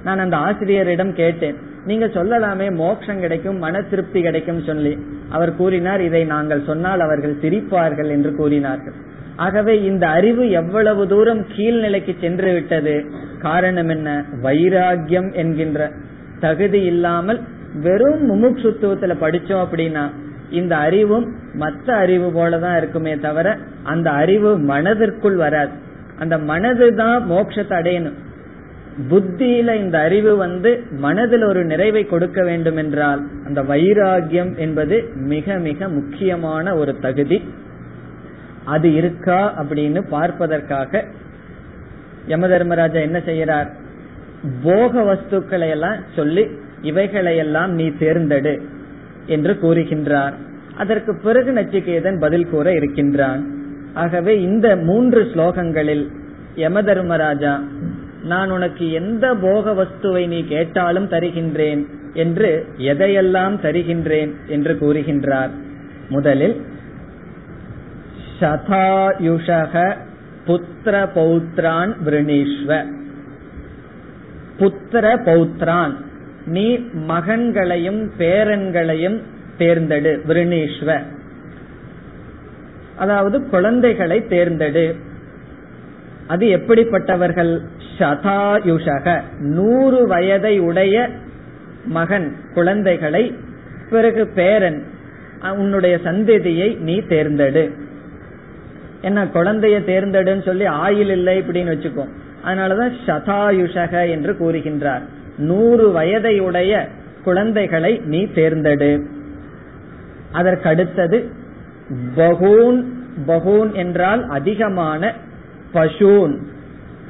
நான் அந்த ஆசிரியரிடம் கேட்டேன், நீங்க சொல்லலாமே மோட்சம் கிடைக்கும், மன திருப்தி கிடைக்கும் சொல்லி. அவர் கூறினார், இதை நாங்கள் சொன்னால் அவர்கள் சிரிப்பார்கள் என்று கூறினார்கள். ஆகவே இந்த அறிவு எவ்வளவு தூரம் கீழ்நிலைக்கு சென்று விட்டது. காரணம் என்ன? வைராகியம் என்கின்ற தகுதி இல்லாமல் வெறும் முமுட்சுத்துவத்துல படிச்சோம் அப்படின்னா இந்த அறிவும் மற்ற அறிவு போலதான் இருக்குமே தவிர அந்த அறிவு மனதிற்குள் வராது. அந்த மனதுதான் மோட்சத்தை அடையணும். புத்தியில இந்த அறிவு வந்து மனதில் ஒரு நிறைவை கொடுக்க வேண்டும் என்றால் அந்த வைராகியம் என்பது மிக மிக முக்கியமான ஒரு தகுதி. அது இருக்கா அப்படின்னு பார்ப்பதற்காக யம தர்மராஜா என்ன செய்யறார், போக வஸ்துக்களை எல்லாம் சொல்லி இவைகளையெல்லாம் நீ தேர்ந்தெடு என்று கூறுகின்றார். அதற்கு பிறகு நச்சிகேதன் பதில் கூற இருக்கின்றான். ஆகவே இந்த மூன்று ஸ்லோகங்களில் யம தர்மராஜா, நான் உனக்கு எந்த போக வஸ்துவை நீ கேட்டாலும் தருகின்றேன் என்று, எதையெல்லாம் தருகின்றேன் என்று கூறுகின்றார். முதலில் சதாயுஷக புத்திர பௌத்ரான் விருணீஷ்வ, புத்திர பௌத்ரான் நீ மகன்களையும் பேரன்களையும் தேர்ந்தெடு, விருணீஷ்வ அதாவது குழந்தைகளை தேர்ந்தெடு. அது எப்படிப்பட்டவர்கள்? சதாயுஷக நூறு வயதை உடைய மகன் குழந்தைகளை, பிறகு பேரன், உன்னுடைய சந்ததியை நீ தேர்ந்தெடு. என்ன குழந்தைய தேர்ந்தெடுன்னு சொல்லி ஆயில் இல்லை இப்படின்னு வச்சுக்கோ, அதனாலதான் சதாயுஷக என்று கூறுகின்றார். நூறு வயதையுடைய குழந்தைகளை நீ தேர்ந்தெடு. அதற்கடுத்தது பகூன், பகூன் என்றால் அதிகமான, பசூன்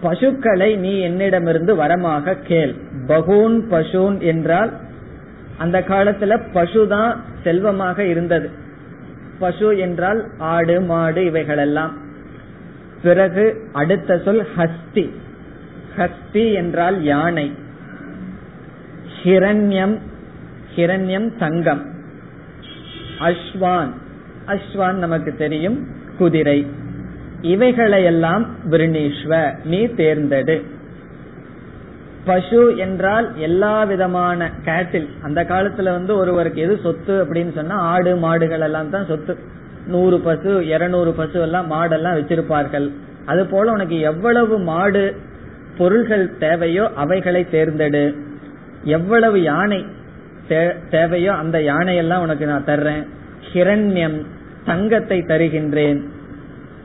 பசுக்களை நீ என்னிடமிருந்து வரமாக கேள். பகூன் பசூன் என்றால் அந்த காலத்துல பசுதான் செல்வமாக இருந்தது. பசு என்றால் ஆடு மாடு இவைகளெல்லாம். பிறகு அடுத்த சொல் ஹஸ்தி, ஹஸ்தி என்றால் யானை. ஹிரண்யம், ஹிரண்யம் தங்கம். அஸ்வான், அஸ்வான் நமக்கு தெரியும், குதிரை. இவைகளையெல்லாம் விருணீஸ்வ நீ தேர்ந்தெடு. பசு என்றால் எல்லா விதமான கேட்டில். அந்த காலத்துல வந்து ஒருவருக்கு எது சொத்து அப்படின்னு சொன்னா ஆடு மாடுகள் எல்லாம் தான் சொத்து. நூறு பசு இருநூறு பசு எல்லாம் மாடெல்லாம் வச்சிருப்பார்கள். அது போல உனக்கு எவ்வளவு மாடு பொருள்கள் தேவையோ அவைகளை தேர்ந்தெடு. எவ்வளவு யானை தேவையோ அந்த யானையெல்லாம் உனக்கு நான் தர்றேன். ஹிரண்யம் தங்கத்தை தருகின்றேன்.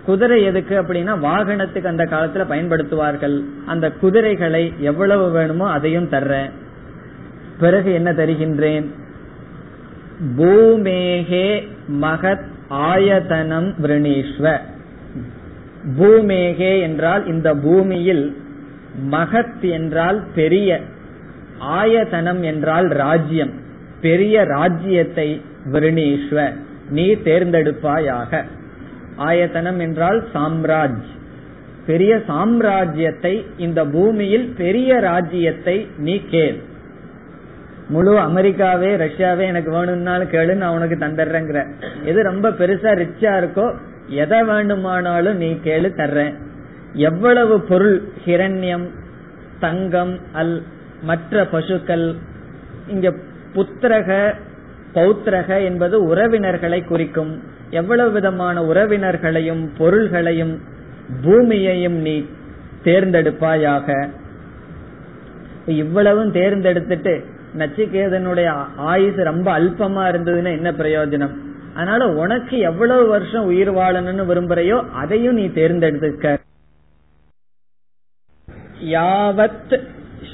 குதிரை எதுக்கு அப்படின்னா வாகனத்துக்கு அந்த காலத்துல பயன்படுத்துவார்கள். அந்த குதிரைகளை எவ்வளவு வேணுமோ அதையும் தர்றேன். பிறகு என்ன தருகின்றேன்? பூமேகே மகத் ஆயதனம் விருணீஸ்வ. பூமேகே என்றால் இந்த பூமியில், மகத் என்றால் பெரிய, ஆயதனம் என்றால் ராஜ்யம், பெரிய ராஜ்யத்தை விருணீஸ்வ நீ தேர்ந்தெடுப்பாயாக. ஆயத்தனம் என்றால் சாம்ராஜ், பெரிய சாம்ராஜ்யத்தை, இந்த பூமியில் பெரிய ராஜ்யத்தை நீ கேள். முழு அமெரிக்காவே ரஷ்யாவே எனக்கு வேணும்னாலும் கேளு, நான் உனக்கு தந்துடுறேங்கிற. எது ரொம்ப பெருசா ரிச்சா இருக்கோ எதை வேண்டுமானாலும் நீ கேளு தர்றேன். எவ்வளவு பொருள், ஹிரண்யம், தங்கம், அல் மற்ற பசுக்கள். இங்க புத்திரக பௌத்திரக என்பது உறவினர்களை குறிக்கும். எவ்வளவு விதமான உறவினர்களையும் பொருள்களையும் பூமியையும் நீ தேர்ந்தெடுப்பாயாக. இவ்வளவும் தேர்ந்தெடுத்துட்டு நச்சிகேதனுடைய ஆயுசு ரொம்ப அல்பமா இருந்ததுன்னா என்ன பிரயோஜனம்? அதனால உனக்கு எவ்வளவு வருஷம் உயிர் வாழணும்னு விரும்புறையோ அதையும் நீ தேர்ந்தெடுத்துக்க. யாவத்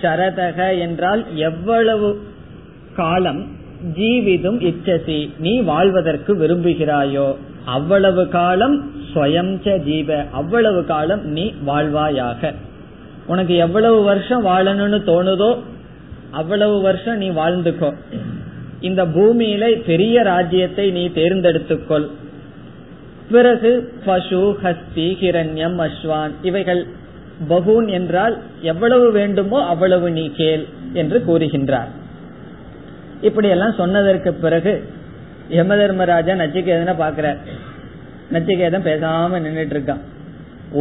சரதக என்றால் எவ்வளவு காலம் ஜீவிதும் இச்சசி நீ வாழ்வதற்கு விரும்புகிறாயோ அவ்வளவு காலம் ஸ்வயம்ச ஜீவ அவ்வளவு காலம் நீ வாழ்வாயாக. உனக்கு எவ்வளவு வருஷம் வாழணும்னு தோணுதோ அவ்வளவு வருஷம் நீ வாழ்ந்துக்கோ. இந்த பூமியில பெரிய ராஜ்யத்தை நீ தேர்ந்தெடுத்துக்கொள். பிறகு பசு, ஹஸ்தி, ஹிரண்யம், அஸ்வான் இவைகள் பகுன் என்றால் எவ்வளவு வேண்டுமோ அவ்வளவு நீ கேள் என்று கூறுகின்றார். இப்படியெல்லாம் சொன்னதற்கு பிறகு யமதர்மராஜா நச்சிகேதனை பாக்கிறார். நச்சிகேதன் பேசாம நின்றுட்டு இருக்கான்,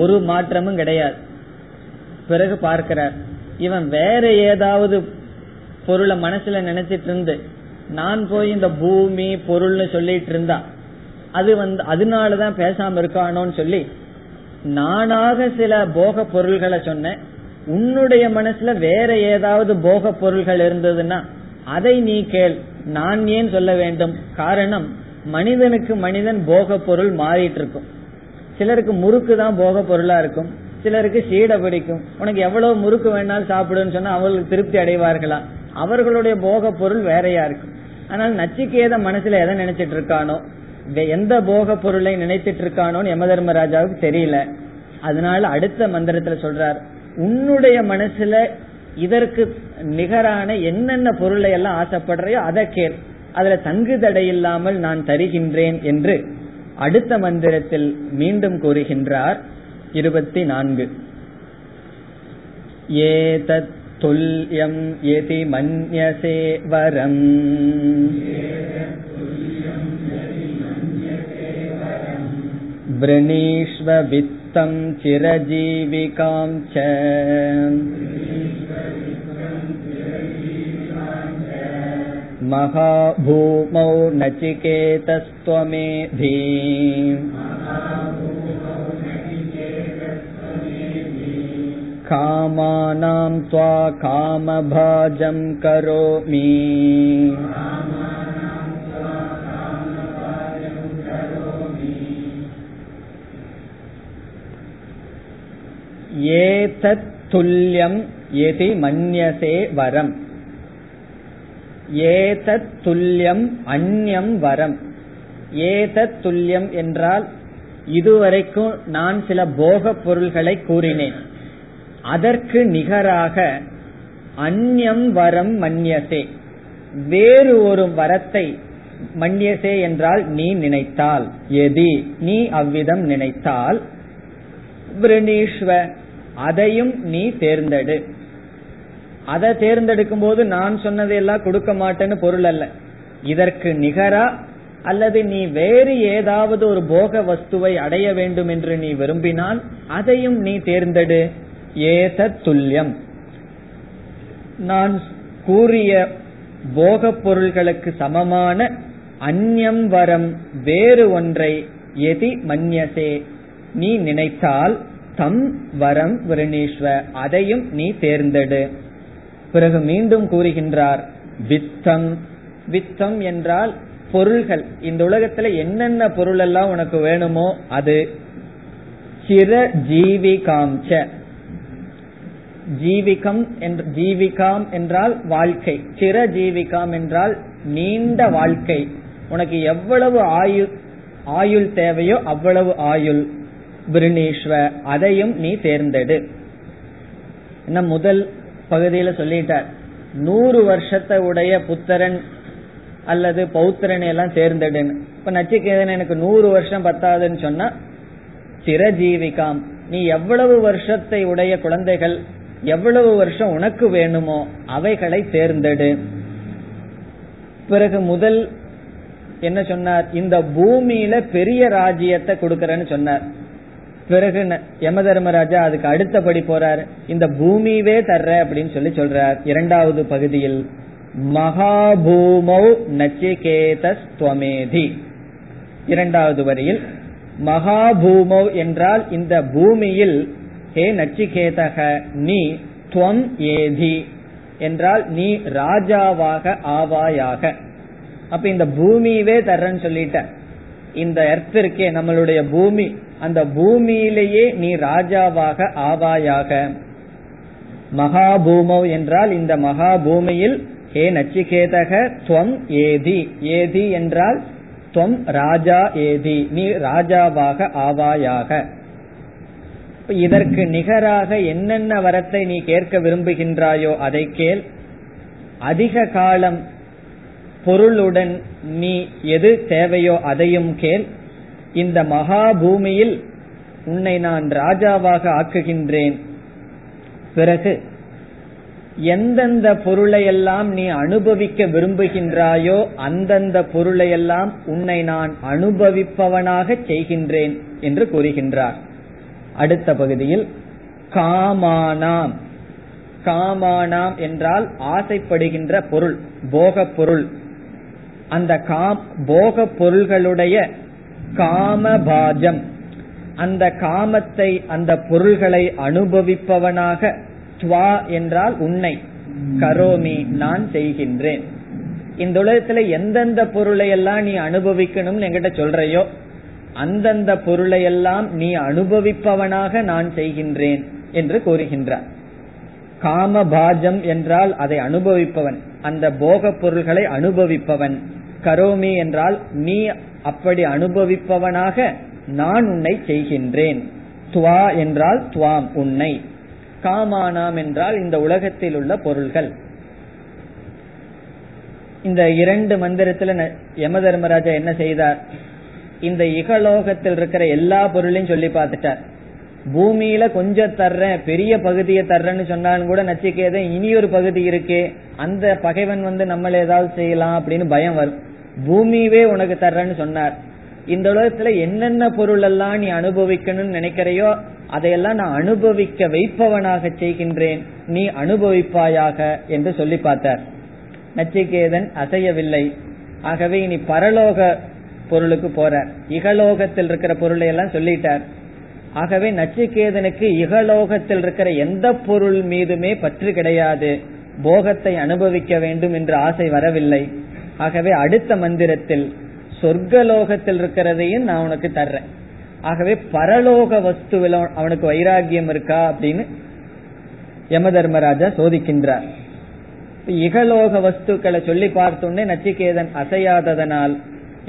ஒரு மாற்றமும் கிடையாது. பிறகு பார்க்கிறார், இவன் வேற ஏதாவது பொருளை மனசுல நினைச்சிட்டு இருந்து நான் போய் இந்த பூமி பொருள்னு சொல்லிட்டு இருந்தா அது வந்து அதனாலதான் பேசாம இருக்கானோன்னு சொல்லி நானாக சில போக பொருள்களை சொன்னேன். உன்னுடைய மனசுல வேற ஏதாவது போக பொருள்கள் இருந்ததுன்னா அதை நீ கேள், நான் ஏன் சொல்ல வேண்டும்? காரணம், மனிதனுக்கு மனிதன் போக பொருள் மாறிட்டு இருக்கும். சிலருக்கு முறுக்கு தான் போக பொருளா இருக்கும், சிலருக்கு சீடை பிடிக்கும். உனக்கு எவ்வளவு முறுக்கு வேணாலும் சாப்பிடுன்னு சொன்னா அவர்களுக்கு திருப்தி அடைவார்களா? அவர்களுடைய போக பொருள் வேறையா இருக்கும். ஆனால் நச்சிகேத மனசுல எதை நினைச்சிட்டு இருக்கானோ, எந்த போக பொருளை நினைத்துட்டு இருக்கானோன்னு யமதர்மராஜாவுக்கு தெரியல. அதனால அடுத்த மந்திரத்துல சொல்றார், உன்னுடைய மனசுல இதற்கு நிகரான என்னென்ன பொருளை எல்லாம் ஆசைப்படுறையோ அதை கேள், அதுல தங்குதடை இல்லாமல் நான் தருகின்றேன் என்று அடுத்த மந்திரத்தில் மீண்டும் கூறுகின்றார். இருபத்தி நான்கு ஏதத் துல்யம் யதி மன்யசே வரம் வ்ரணீஷ்வ வித்தம் சிரஜீவிகாம் ச மகாபூமௌ நசிகேதஸ்த்வமேதி. காமானாம் த்வா காமபாஜம் கரோமி. ஏதத் துல்யம் யதி மன்யசே வரம். ஏதத் துல்யம் அன்யம் வரம். ஏதத் துல்யம் என்றால் இதுவரைக்கும் நான் சில போக பொருள்களை கூறினேன், அதற்கு நிகராக அன்யம் வரம் மன்யசே வேறு ஒரு வரத்தை மன்யசே என்றால் நீ நினைத்தால், எதி நீ அவ்விதம் நினைத்தால், விரணீஸ்வ அதையும் நீ தேர்ந்தெடு. அதை தேர்ந்தெடுக்கும் போது நான் சொன்னதெல்லாம் கொடுக்க மாட்டேன்னு பொருள் அல்ல, இதற்கு நிகரா அல்லது நீ வேறு ஏதாவது ஒரு போக வஸ்துவை அடைய வேண்டும் என்று நீ விரும்பினால் அதையும் நீ தேர்ந்தெடு. ஏதத் துல்யம் நான் கூறிய போக பொருள்களுக்கு சமமான அன்யம் வரம் வேறு ஒன்றை எதி மன்யசே நீ நினைத்தால் தம் வரம் விரணீஸ்வ அதையும் நீ தேர்ந்தெடு. பிறகு மீண்டும் கூறுகின்றார், வித்தம். வித்தம் என்றால் பொருள்கள், இந்த உலகத்துல என்னென்ன பொருள் எல்லாம் உனக்கு வேணுமோ அது. சிர ஜீவிகாம் ச ஜீவிகம் என்ற ஜீவிகாம் என்றால் வாழ்க்கை, சிர ஜீவிகாம் என்றால் நீண்ட வாழ்க்கை. உனக்கு எவ்வளவு ஆயுள் ஆயுள் தேவையோ அவ்வளவு ஆயுள் விரணீஸ்வ அதையும் நீ தேர்ந்தெடு. என்ன முதல் பகுதியில சொல்லிட்டார், நூறு வருஷத்தை உடைய புத்திரன் அல்லது பௌத்திரனை எல்லாம் தேர்ந்தெடுன்னு. இப்ப நச்சிகேதன் எனக்கு நூறு வருஷம் பத்தாதுன்னு சொன்னா சிரஜீவிகாம் நீ எவ்வளவு வருஷத்தை உடைய குழந்தைகள் எவ்வளவு வருஷம் உனக்கு வேணுமோ அவைகளை தேர்ந்தெடு. பிறகு முதல் என்ன சொன்னார், இந்த பூமியில பெரிய ராஜ்யத்தை கொடுக்கறேன்னு சொன்னார். பிறகு யம தர்மராஜா அதுக்கு அடுத்தபடி போறார், இந்த பூமியவே தர்ற அப்படின்னு சொல்லி சொல்றார். இரண்டாவது பகுதியில் மகாபூமௌ நச்சிகேதஸ்வமேதி, இரண்டாவது வரியில் மகாபூமௌ என்றால் இந்த பூமியில், ஹே நச்சிகேதக நீ, துவம் ஏதி என்றால் நீ ராஜாவாக ஆவாயாக. அப்ப இந்த பூமியவே தர்றன்னு சொல்லிட்ட, இந்த எர்த் இருக்கே நம்மளுடைய பூமி, அந்த பூமியிலேயே நீ ராஜாவாக ஆவாயாக. மகாபூமௌ என்றால் இந்த மகாபூமியில், ஹே நச்சிகேதக துவம் ஏதி, ஏதி என்றால் துவம் ராஜா ஏதி நீ ராஜாவாக ஆவாயாக. இதற்கு நிகராக என்னென்ன வரத்தை நீ கேட்க விரும்புகின்றாயோ அதை கேள். அதிக காலம் பொருளுடன் நீ எது தேவையோ அதையும் கேள். இந்த மகாபூமியில் உன்னை நான் ராஜாவாக ஆக்குகின்றேன். பிறகு எந்தெந்த பொருளையெல்லாம் நீ அனுபவிக்க விரும்புகின்றாயோ அந்தந்த பொருளையெல்லாம் உன்னை நான் அனுபவிப்பவனாக செய்கின்றேன் என்று கூறுகின்றார். அடுத்த பகுதியில் காமானாம், காமானாம் என்றால் ஆசைப்படுகின்ற பொருள், போக பொருள், அந்த காம் போக பொருள்களுடைய காமபாஜம், அந்த காமத்தை அந்த பொருள்களை அனுபவிப்பவனாக துவா என்றால் உன்னை, கரோமி நான் செய்கின்றேன். இந்த உலகத்துல எந்தெந்த பொருளையெல்லாம் நீ அனுபவிக்கணும்னு என்கிட்ட சொல்றையோ அந்தந்த பொருளையெல்லாம் நீ அனுபவிப்பவனாக நான் செய்கின்றேன் என்று கூறுகின்றார். காமபாஜம் என்றால் அதை அனுபவிப்பவன், அந்த போக பொருள்களை அனுபவிப்பவன். கரோமி என்றால் நீ அப்படி அனுபவிப்பவனாக நான் உன்னை செய்கின்றேன். துவா என்றால் துவாம் உன்னை. காமானாம் என்றால் இந்த உலகத்தில் உள்ள பொருள்கள். இந்த இரண்டு மந்திரத்துல யம தர்மராஜா என்ன செய்தார், இந்த இகலோகத்தில் இருக்கிற எல்லா பொருளையும் சொல்லி பார்த்துட்டார். பூமியில கொஞ்சம் தர்றேன், பெரிய பகுதியை தர்றேன்னு சொன்னாலும் கூட நச்சிகேதன் இனி ஒரு பகுதி இருக்கு, அந்த பகைவன் வந்து நம்மள ஏதாவது செய்யலாம் அப்படின்னு பயம் வரும். பூமியவே உனக்கு தர்றேன்னு சொன்னார். இந்த உலகத்துல என்னென்ன பொருள் எல்லாம் நீ அனுபவிக்கணும்னு நினைக்கிறையோ அதையெல்லாம் நான் அனுபவிக்க வைப்பவனாக செய்கின்றேன், நீ அனுபவிப்பாயாக என்று சொல்லி பார்த்தார். நச்சிகேதன் அசையவில்லை. ஆகவே இனி பரலோக பொருளுக்கு போறார். இகலோகத்தில் இருக்கிற பொருளை எல்லாம் சொல்லிட்டார். ஆகவே நச்சிகேதனுக்கு இகலோகத்தில் இருக்கிற எந்த பொருள் மீதுமே பற்று கிடையாது, போகத்தை அனுபவிக்க வேண்டும் என்று ஆசை வரவில்லை. ஆகவே அடுத்த மந்திரத்தில் சொர்க்கலோகத்தில் இருக்கிறதையும் நான் உனக்கு தர்றேன். ஆகவே பரலோக வஸ்துவில அவனுக்கு வைராகியம் இருக்கா அப்படின்னு யம தர்மராஜா சோதிக்கின்றார். இகலோக வஸ்துக்களை சொல்லி பார்த்தோன்னே நச்சிகேதன் அசையாததனால்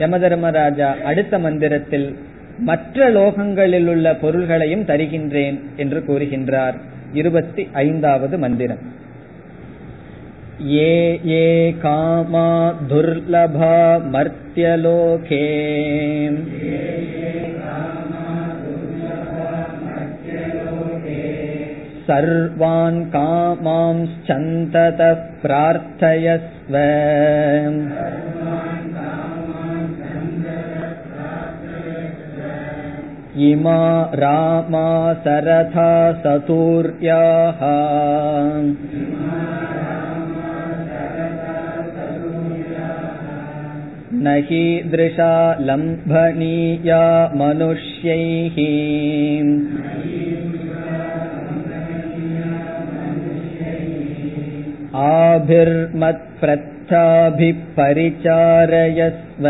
யம தர்மராஜா அடுத்த மந்திரத்தில் மற்ற லோகங்களில் உள்ள பொருள்களையும் தருகின்றேன் என்று கூறுகின்றார். இருபத்தி ஐந்தாவது மந்திரம். ஏ ஏ காமா துர்லபா மர்த்யலோகே சர்வான் காமாம்ஸ் சந்தத பிரார்த்தயஸ்வ இமா ராமா சரதா சதூர்யாஹ. நஹி த்ருஷா லம்பனீயா மனுஷ்யைஹி ஆபிர்மத் ப்ரத்தாபி பரிசாரயஸ்வ.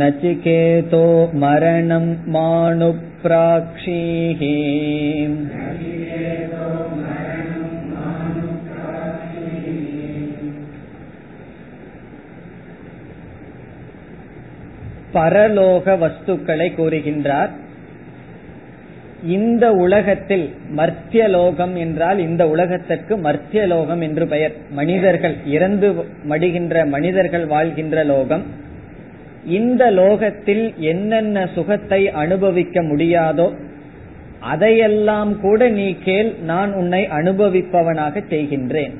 நச்சிகேதோ மரணம் மானு பிராக்ஷீஹி. பரலோக வஸ்துக்களை கூறுகின்றார். இந்த உலகத்தில் மர்த்தியலோகம் என்றால் இந்த உலகத்திற்கு மர்த்தியலோகம் என்று பெயர். மனிதர்கள் இறந்து மடிகின்ற மனிதர்கள் வாழ்கின்ற லோகம். இந்த லோகத்தில் என்னென்ன சுகத்தை அனுபவிக்க முடியாதோ அதையெல்லாம் கூட நீ கேள், நான் உன்னை அனுபவிப்பவனாக செய்கின்றேன்.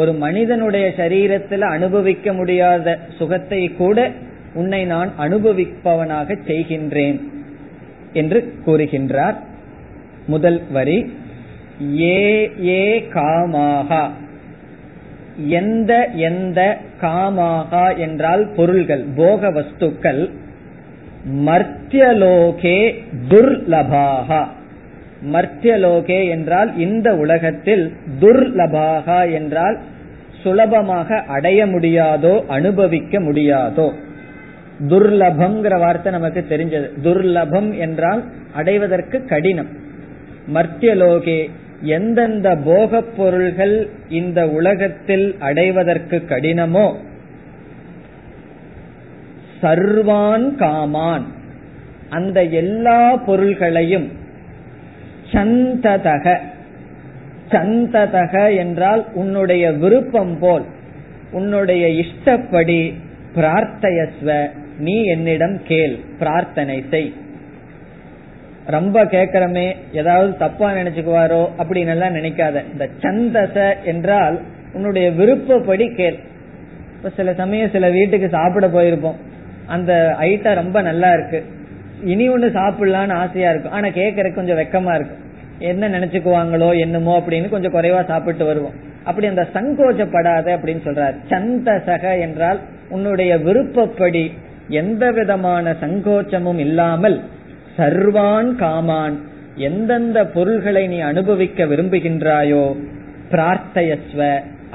ஒரு மனிதனுடைய சரீரத்தில் அனுபவிக்க முடியாத சுகத்தை கூட உன்னை நான் அனுபவிப்பவனாக செய்கின்றேன் என்று கூறுகின்றார். முதல் வரி ஏ ஏ காமாகா, எந்த எந்த காமாகா என்றால் பொருள்கள், போக வஸ்துக்கள், மர்த்தியலோகே துர்லபாகா, மர்த்தியலோகே என்றால் இந்த உலகத்தில், துர்லபாகா என்றால் சுலபமாக அடைய முடியாதோ அனுபவிக்க முடியாதோ. துர்லபம்ங்கிற வார்த்தை நமக்கு தெரிஞ்சது. துர்லபம் என்றால் அடைவதற்கு கடினம். மர்த்தியலோகே எந்தெந்த போக பொருள்கள் இந்த உலகத்தில் அடைவதற்கு கடினமோ, சர்வான் காமான் அந்த எல்லா பொருள்களையும், சந்ததக, சந்ததக என்றால் உன்னுடைய விருப்பம் போல், உன்னுடைய இஷ்டப்படி, பிரார்த்தயஸ்வ நீ என்னிடம் கேள், பிரார்த்தனை செய். ரொம்ப கேட்கிறமே ஏதாவது தப்பா நினைச்சுக்குவாரோ அப்படின்னு எல்லாம் நினைக்காத. இந்த சந்தச என்றால் உன்னுடைய விருப்பப்படி கேள். இப்ப சில சமயம் சில வீட்டுக்கு சாப்பிட போயிருப்போம், அந்த ஐட்டம் ரொம்ப நல்லா இருக்கு, இனி ஒண்ணு சாப்பிடலான்னு ஆசையா இருக்கும், ஆனா கேட்கறதுக்கு கொஞ்சம் வெக்கமா இருக்கும், என்ன நினைச்சுக்குவாங்களோ என்னமோ அப்படின்னு கொஞ்சம் குறைவா சாப்பிட்டு வருவோம். அப்படி அந்த சங்கோச்சப்படாத அப்படின்னு சொல்றாரு. சந்தசக என்றால் உன்னுடைய விருப்பப்படி எந்த விதமான சங்கோச்சமும் இல்லாமல், சர்வான் காமான் எந்தெந்த பொருள்களை நீ அனுபவிக்க விரும்புகின்றாயோ, பிரார்த்தயஸ்வ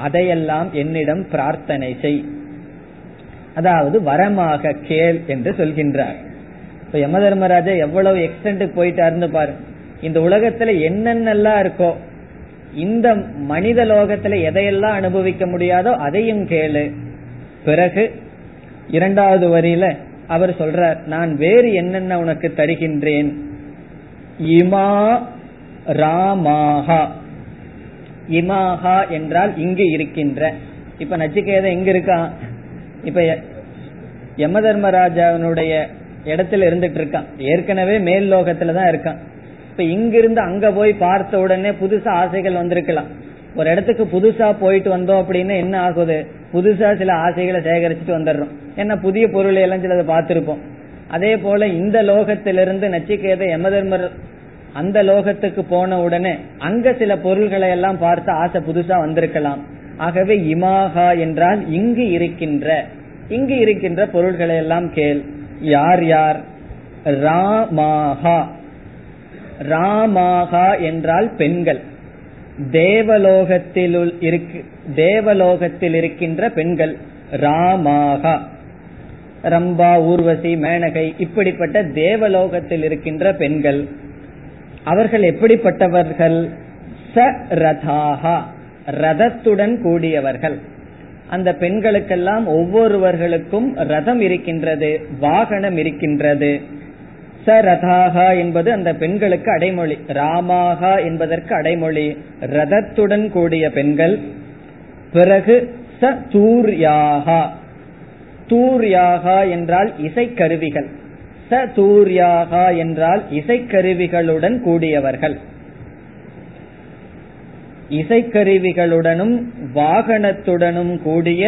அதையெல்லாம் என்னிடம் பிரார்த்தனை செய், அதாவது வரமாக கேள் என்று சொல்கின்றார். இப்ப யம தர்மராஜா எவ்வளவு எக்ஸ்டென்ட்டுக்கு போயிட்டாருன்னு பாருங்க. இந்த உலகத்துல என்னென்னலாம் இருக்கோ, இந்த மனித லோகத்துல எதையெல்லாம் அனுபவிக்க முடியாதோ அதையும் கேளு. பிறகு இரண்டாவது வரியில அவர் சொல்றார், நான் வேறு என்னென்ன உனக்கு தருகின்றேன். இமா ராமாஹா, இமாஹா என்றால் இங்கு இருக்கின்ற. இப்ப நச்சிகேத எங்க இருக்கான்? இப்ப யம தர்மராஜாவினுடைய இடத்துல இருந்துட்டு இருக்கான், ஏற்கனவே மேல் லோகத்துலதான் இருக்கான். இப்ப இங்கிருந்து அங்க போய் பார்த்த உடனே புதுசா ஆசைகள் வந்திருக்கலாம். ஒரு இடத்துக்கு புதுசா போயிட்டு வந்தோம் அப்படின்னா என்ன ஆகுது, புதுசா சில ஆசைகளை சேகரிச்சுட்டு வந்துடுறோம், ஏன்னா புதிய பொருளை எல்லாம் சிலதை பார்த்திருப்போம். அதே போல இந்த லோகத்திலிருந்து நச்சிகேத யம தர்மர் அந்த லோகத்துக்கு போன உடனே அங்க சில பொருள்களை எல்லாம் பார்த்து ஆசை புதுசா வந்திருக்கலாம். ஆகவே இமாகா என்றால் இங்கு இருக்கின்ற, இங்கு இருக்கின்ற பொருள்களை எல்லாம் கேள். யார் யார்? ராமாகா, ராமாகா என்றால் பெண்கள், தேவலோகத்தில் இருக்கு, தேவலோகத்தில் இருக்கின்ற பெண்கள் ராமாகா, ரம்பா, ஊர்வசி, மேனகை, இப்படிப்பட்ட தேவலோகத்தில் இருக்கின்ற பெண்கள். அவர்கள் எப்படிப்பட்டவர்கள்? ச ரதாகா, ரதத்துடன் கூடியவர்கள். அந்த பெண்களுக்கெல்லாம் ஒவ்வொருவர்களுக்கும் ரதம் இருக்கின்றது, வாகனம் இருக்கின்றது. ச ரதாகா என்பது அந்த பெண்களுக்கு அடைமொழி, ராமாகா என்பதற்கு அடைமொழி, ரதத்துடன் கூடிய பெண்கள். பிறகு ச தூர்யாகா, தூர்யாகா என்றால் இசைக்கருவிகள், ச தூர்யாகா என்றால் இசைக்கருவிகளுடன் கூடியவர்கள். இசைக்கருவிகளுடனும் வாகனத்துடனும் கூடிய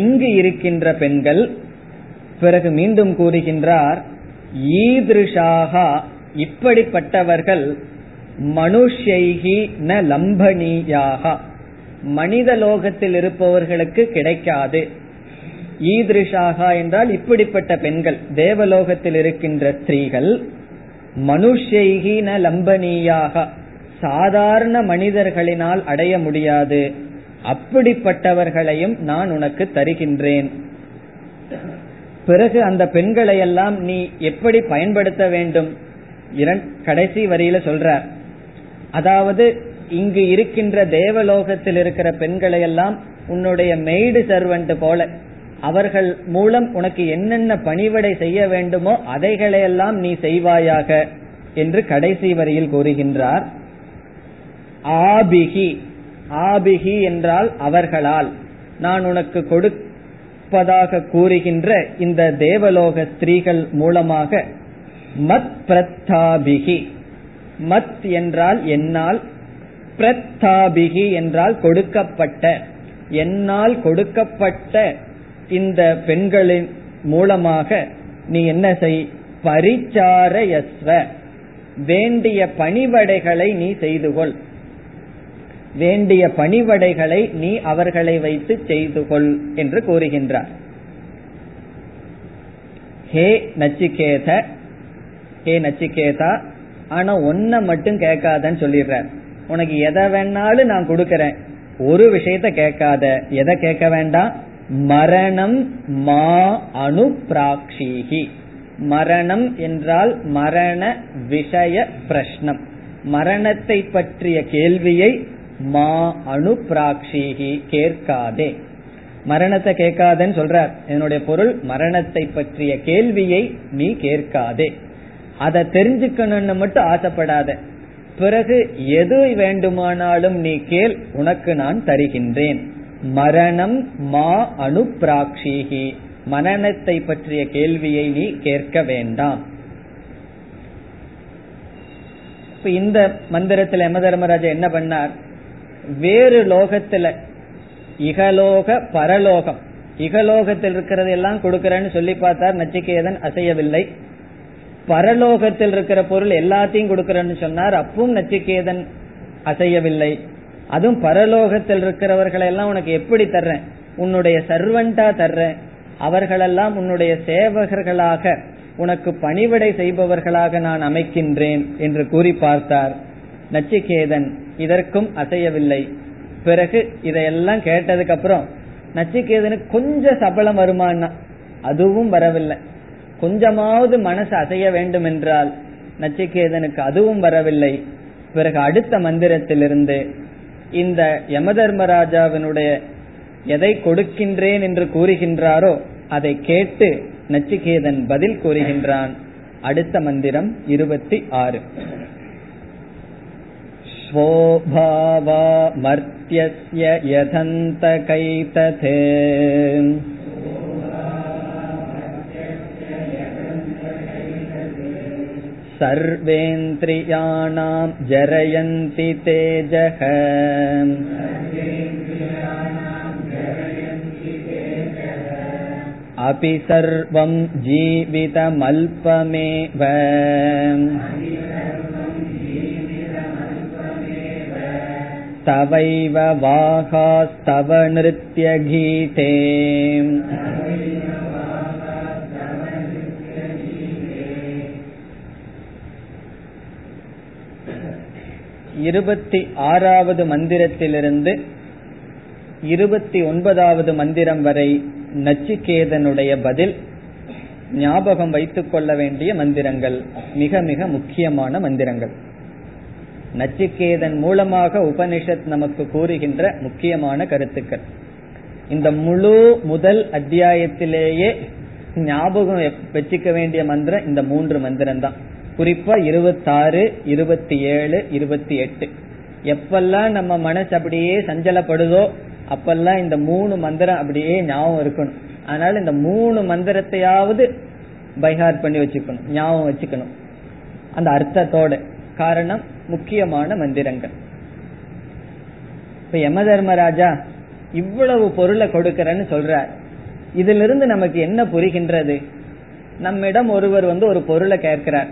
இங்கு இருக்கின்ற பெண்கள். பிறகு மீண்டும் கூறுகின்றார், ஈதிருஷாகா இப்படிப்பட்டவர்கள் மனுஷைஹி ந லம்பனீயாகா, மனித லோகத்தில் இருப்பவர்களுக்கு கிடைக்காது. ஈதிருஷாகா என்றால் இப்படிப்பட்ட பெண்கள், தேவலோகத்தில் இருக்கின்ற ஸ்திரீகள். மனுஷைஹி ந லம்பனீயாகா சாதாரண மனிதர்களினால் அடைய முடியாது, அப்படிப்பட்டவர்களையும் நான் உனக்கு தருகின்றேன். பிறகு அந்த பெண்களை எல்லாம் நீ எப்படி பயன்படுத்த வேண்டும்? கடைசி வரியில சொல்றார், அதாவது இங்கு இருக்கின்ற தேவலோகத்தில் இருக்கிற பெண்களை எல்லாம் உன்னுடைய மெய்டு சர்வன்ட் போல, அவர்கள் மூலம் உனக்கு என்னென்ன பணிவிடை செய்ய வேண்டுமோ அதைகளையெல்லாம் நீ செய்வாயாக என்று கடைசி வரியில் கூறுகின்றார். ஆபிகி, ஆபிகி என்றால் அவர்களால், நான் உனக்கு கொடுப்பதாக கூறுகின்ற இந்த தேவலோக ஸ்திரீகள் மூலமாக. மத் பிரத்தாபிகி, மத் என்றால் என்னால், பிரத்தாபிகி என்றால் கொடுக்கப்பட்ட, என்னால் கொடுக்கப்பட்ட இந்த பெண்களின் மூலமாக நீ என்ன செய், பரிச்சாரயஸ்வ வேண்டிய பணிவடைகளை நீ செய்துகொள், வேண்டிய பணிவடைகளை நீ அவர்களை வைத்து செய்துகொள் என்று கூறுகின்றார். ஹே நச்சிகேத, ஹே நச்சிகேதா, ஆனா ஒன்ன மட்டும் கேட்காதன்னு சொல்லிடுறார். உனக்கு எதை வேணாலும் நான் கொடுக்கறேன், ஒரு விஷயத்த கேட்காத. எதை கேட்க வேண்டாம்? மரணம் மா அனுப்ராக்ஷீஹி. மரணம் என்றால் மரண விஷய பிரஷ்னம், மரணத்தை பற்றிய கேள்வியை மா அனுப்ராக்ஷீஹி கேட்காதே. மரணத்தை கேட்காதன்னு சொல்றார். என்னுடைய பொருள், மரணத்தை பற்றிய கேள்வியை நீ கேட்காதே, அதை தெரிஞ்சுக்கணும்னு மட்டும் ஆசைப்படாத. பிறகு எது வேண்டுமானாலும் நீ கேள், உனக்கு நான் தருகின்றேன். மரணம் மா அனுப்ராக்ஷீஹி, மரணத்தை பற்றிய கேள்வியை நீ கேட்க வேண்டாம். இந்த மந்திரத்தில் யம தர்மராஜா என்ன பண்ணார்? வேறு லோகத்துல, இகலோக பரலோகம், இகலோகத்தில் இருக்கிறது எல்லாம் கொடுக்கறன்னு சொல்லி பார்த்தார், நச்சிகேதன் அசையவில்லை. பரலோகத்தில் இருக்கிற பொருள் எல்லாத்தையும் கொடுக்கறன்னு சொன்னார், அப்பவும் நச்சிகேதன் அசையவில்லை. அதுவும் பரலோகத்தில் இருக்கிறவர்களை எல்லாம் உனக்கு எப்படி தர்றேன், உன்னுடைய சர்வன்டா தர்றேன், அவர்களெல்லாம் உன்னுடைய சேவகர்களாக, உனக்கு பணிவிடை செய்பவர்களாக நான் அமைக்கின்றேன் என்று கூறி பார்த்தார். நச்சிகேதன் இதற்கும் அசையவில்லை. பிறகு இதையெல்லாம் கேட்டதுக்கு அப்புறம் நச்சிகேதனுக்கு கொஞ்சம் சபலம் வருமானா, அதுவும் வரவில்லை. கொஞ்சமாவது மனசு அசைய வேண்டும் என்றால் நச்சிகேதனுக்கு அதுவும் வரவில்லை. பிறகு அடுத்த மந்திரத்திலிருந்து இந்த யம தர்மராஜாவினுடைய எதை கொடுக்கின்றேன் என்று கூறுகின்றாரோ அதை கேட்டு நச்சிகேதன் பதில் கூறுகின்றான். அடுத்த மந்திரம் இருபத்தி ஆறு. ஸ்வோபாவா மர்த்யஸ்ய யதந்த கைததே சர்வேந்திரியாணாம் ஜரயந்தி தேஜஹ அபி சர்வம் ஜீவிதமல்பமேவ தவைவ வாஹாஸ்தவ நிருத்ய கீதே. இருபத்தி ஆறாவது மந்திரத்திலிருந்து இருபத்தி ஒன்பதாவது மந்திரம் வரை நச்சிகேதனுடைய பதில். ஞாபகம் வைத்துக் கொள்ள வேண்டிய மந்திரங்கள், மிக மிக முக்கியமான மந்திரங்கள். நச்சிகேதன் மூலமாக உபனிஷத் நமக்கு கூறுகின்ற முக்கியமான கருத்துக்கள். இந்த முழு முதல் அத்தியாயத்திலேயே ஞாபகம் வச்சுக்க வேண்டிய மந்திரம் இந்த மூன்று மந்திரம்தான். குறிப்பா இருபத்தாறு, இருபத்தி ஏழு, இருபத்தி எட்டு. எப்பெல்லாம் நம்ம மனசு அப்படியே சஞ்சலப்படுதோ அப்பெல்லாம் இந்த மூணு மந்திரம் அப்படியே ஞாபகம் இருக்கணும். அதனால இந்த மூணு மந்திரத்தையாவது பைஹார்ட் பண்ணி வச்சுக்கணும், ஞாபகம் வச்சுக்கணும் அந்த அர்த்தத்தோட. காரணம் முக்கியமான மந்திரங்கள். இப்ப யம தர்மராஜா இவ்வளவு பொருளை கொடுக்கறன்னு சொல்றார். இதுல இருந்து நமக்கு என்ன புரிகின்றது? நம்மிடம் ஒருவர் வந்து ஒரு பொருளை கேட்கிறார்.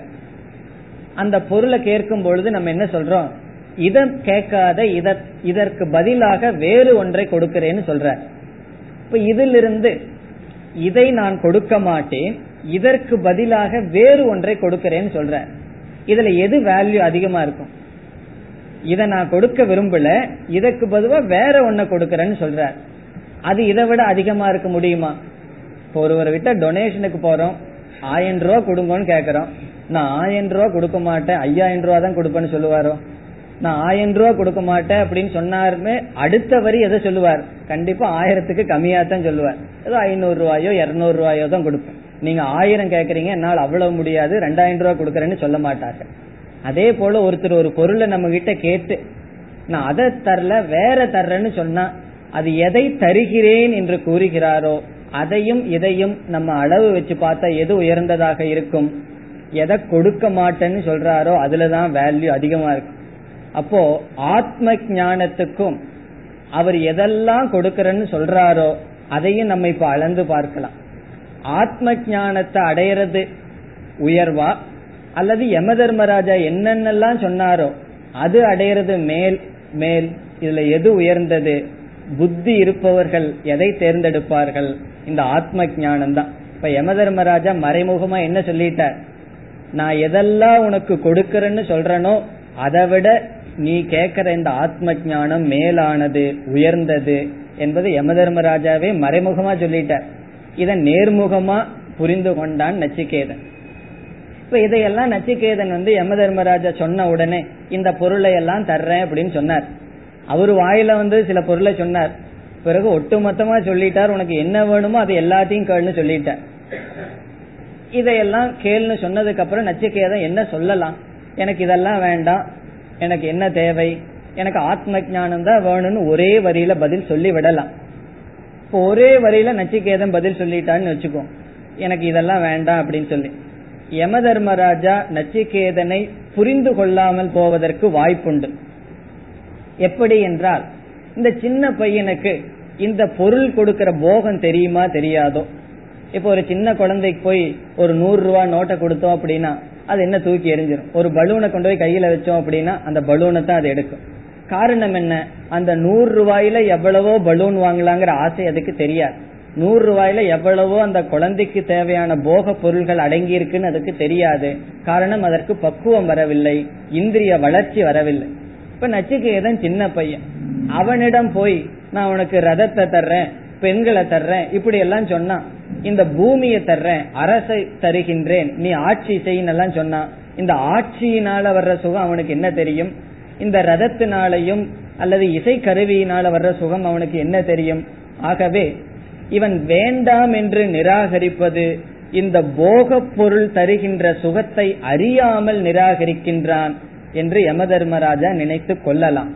அந்த பொருளை கேட்கும் பொழுது நம்ம என்ன சொல்றோம்? இதை கேட்காத, இதற்கு பதிலாக வேறு ஒன்றை கொடுக்கிறேன்னு சொல்றார். இப்ப இதிலிருந்து இதை நான் கொடுக்க மாட்டேன், இதற்கு பதிலாக வேறு ஒன்றை கொடுக்கிறேன்னு சொல்றார். இதுல எது வேல்யூ அதிகமா இருக்கும்? இதை நான் கொடுக்க விரும்பல, இதற்கு பதுவா வேற ஒன்ன கொடுக்கறேன்னு சொல்றார். அது இதை விட அதிகமா இருக்க முடியுமா? இப்போ ஒருவர் விட்ட டொனேஷனுக்கு போறோம், ஆயிரம் ரூபா கொடுங்கன்னு கேட்கறோம். நான் ஆயிரம் ரூபா கொடுக்க மாட்டேன், ஐயாயிரம் ரூபா தான் கொடுப்பேன்னு சொல்லுவாரோ? நான் ஆயிரம் ரூபா கொடுக்க மாட்டேன் அப்படின்னு சொன்னாருமே அடுத்த வரி எதை சொல்லுவார்? கண்டிப்பா ஆயிரத்துக்கு கம்மியா தான் சொல்லுவார். ஏதோ ஐநூறு ரூபாயோ இருநூறு ரூபாயோ தான் கொடுப்பேன். நீங்க ஆயிரம் கேட்கறீங்க, என்னால் அவ்வளவு முடியாது, ரெண்டாயிரம் ரூபா கொடுக்கறேன்னு சொல்ல மாட்டார்கள். அதே போல ஒருத்தர் ஒரு பொருளை நம்ம கிட்ட கேட்டு நான் அதை தரல வேற தர்றேன்னு சொன்னா அது எதை தருகிறேன் என்று கூறுகிறாரோ அதையும் இதையும் நம்ம அளவு வச்சு பார்த்தா எது உயர்ந்ததாக இருக்கும்? எதை கொடுக்க மாட்டேன்னு சொல்றாரோ அதுலதான் வேல்யூ அதிகமா இருக்கு. அப்போ ஆத்ம ஞானத்துக்கும் அவர் எதெல்லாம் கொடுக்கறன்னு சொல்றாரோ அதையும் நம்ம இப்ப அளந்து பார்க்கலாம். ஆத்ம ஞானத்தை அடையிறது உயர்வா, அல்லது யம தர்மராஜா என்னென்னலாம் சொன்னாரோ அது அடையிறது மேல் மேல், இதுல எது உயர்ந்தது? புத்தி இருப்பவர்கள் எதை தேர்ந்தெடுப்பார்கள்? இந்த ஆத்ம ஞானம் தான். இப்ப யம தர்மராஜா மறைமுகமா என்ன சொல்லிட்டார்? நான் எதெல்லாம் உனக்கு கொடுக்கறேன்னு சொல்றனோ அதை விட நீ கேட்கிற இந்த ஆத்ம ஞானம் மேலானது, உயர்ந்தது என்பது யம தர்மராஜாவே மறைமுகமா சொல்லிட்டார். இதை நேர்முகமா புரிந்து கொண்டான் நச்சிகேதன். இப்ப இதையெல்லாம் நச்சிகேதன் வந்து யம தர்மராஜா சொன்ன உடனே இந்த பொருளை எல்லாம் தர்றேன் அப்படின்னு சொன்னார். அவரு வாயில வந்து சில பொருளை சொன்னார், பிறகு ஒட்டுமொத்தமா சொல்லிட்டார், உனக்கு என்ன வேணுமோ அது எல்லாத்தையும் கேள்னு சொல்லிட்டார். இதையெல்லாம் கேள்னு சொன்னதுக்கு அப்புறம் நச்சிகேதன் என்ன சொல்லலாம்? எனக்கு இதெல்லாம் வேண்டாம், எனக்கு என்ன தேவை, எனக்கு ஆத்ம ஞானம் தான் வேணும்னு ஒரே வரியில பதில் சொல்லி விடலாம். இப்போ ஒரே வரியில நச்சிகேதன் பதில் சொல்லிட்டான்னு வச்சுக்கோ, எனக்கு இதெல்லாம் வேண்டாம் அப்படின்னு சொல்லி. யம தர்மராஜா நச்சிகேதனை புரிந்து கொள்ளாமல் போவதற்கு வாய்ப்புண்டு. எப்படி என்றால், இந்த சின்ன பையனுக்கு இந்த பொருள் கொடுக்கிற போகம் தெரியுமா தெரியாதோ. இப்போ ஒரு சின்ன குழந்தைக்கு போய் ஒரு நூறு ரூபா நோட்டை கொடுத்தோம் அப்படின்னா அது என்ன தூக்கி எறிஞ்சிடும். ஒரு பலூனை கொண்டு போய் கையில வச்சோம் அப்படின்னா அந்த பலூனை தான் அது எடுக்கும். காரணம் என்ன? அந்த நூறு ரூபாயில எவ்வளவோ பலூன் வாங்கலாங்கிற ஆசை அதுக்கு தெரியாது. நூறு ரூபாயில எவ்வளவோ அந்த குழந்தைக்கு தேவையான போக பொருள்கள் அடங்கி இருக்குன்னு அதுக்கு தெரியாது. காரணம், அதற்கு பக்குவம் வரவில்லை, இந்திரிய வளர்ச்சி வரவில்லை. இப்ப நச்சிகேதன் சின்ன பையன், அவனிடம் போய் நான் உனக்கு ரதத்தை தர்றேன், பெண்களை தர்றேன், இப்படி எல்லாம் சொன்னா, இந்த பூமியை தர்றேன், அரசை தருகின்றேன், நீ ஆட்சி செய்யலாம் சொன்னா, இந்த ஆட்சியினால வர்ற சுகம் அவனுக்கு என்ன தெரியும்? இந்த ரதத்தினாலையும் அல்லது இசை கருவியினால வர்ற சுகம் அவனுக்கு என்ன தெரியும்? ஆகவே இவன் வேண்டாம் என்று நிராகரிப்பது இந்த போக பொருள் தருகின்ற சுகத்தை அறியாமல் நிராகரிக்கின்றான் என்று யம தர்மராஜா நினைத்து கொள்ளலாம்.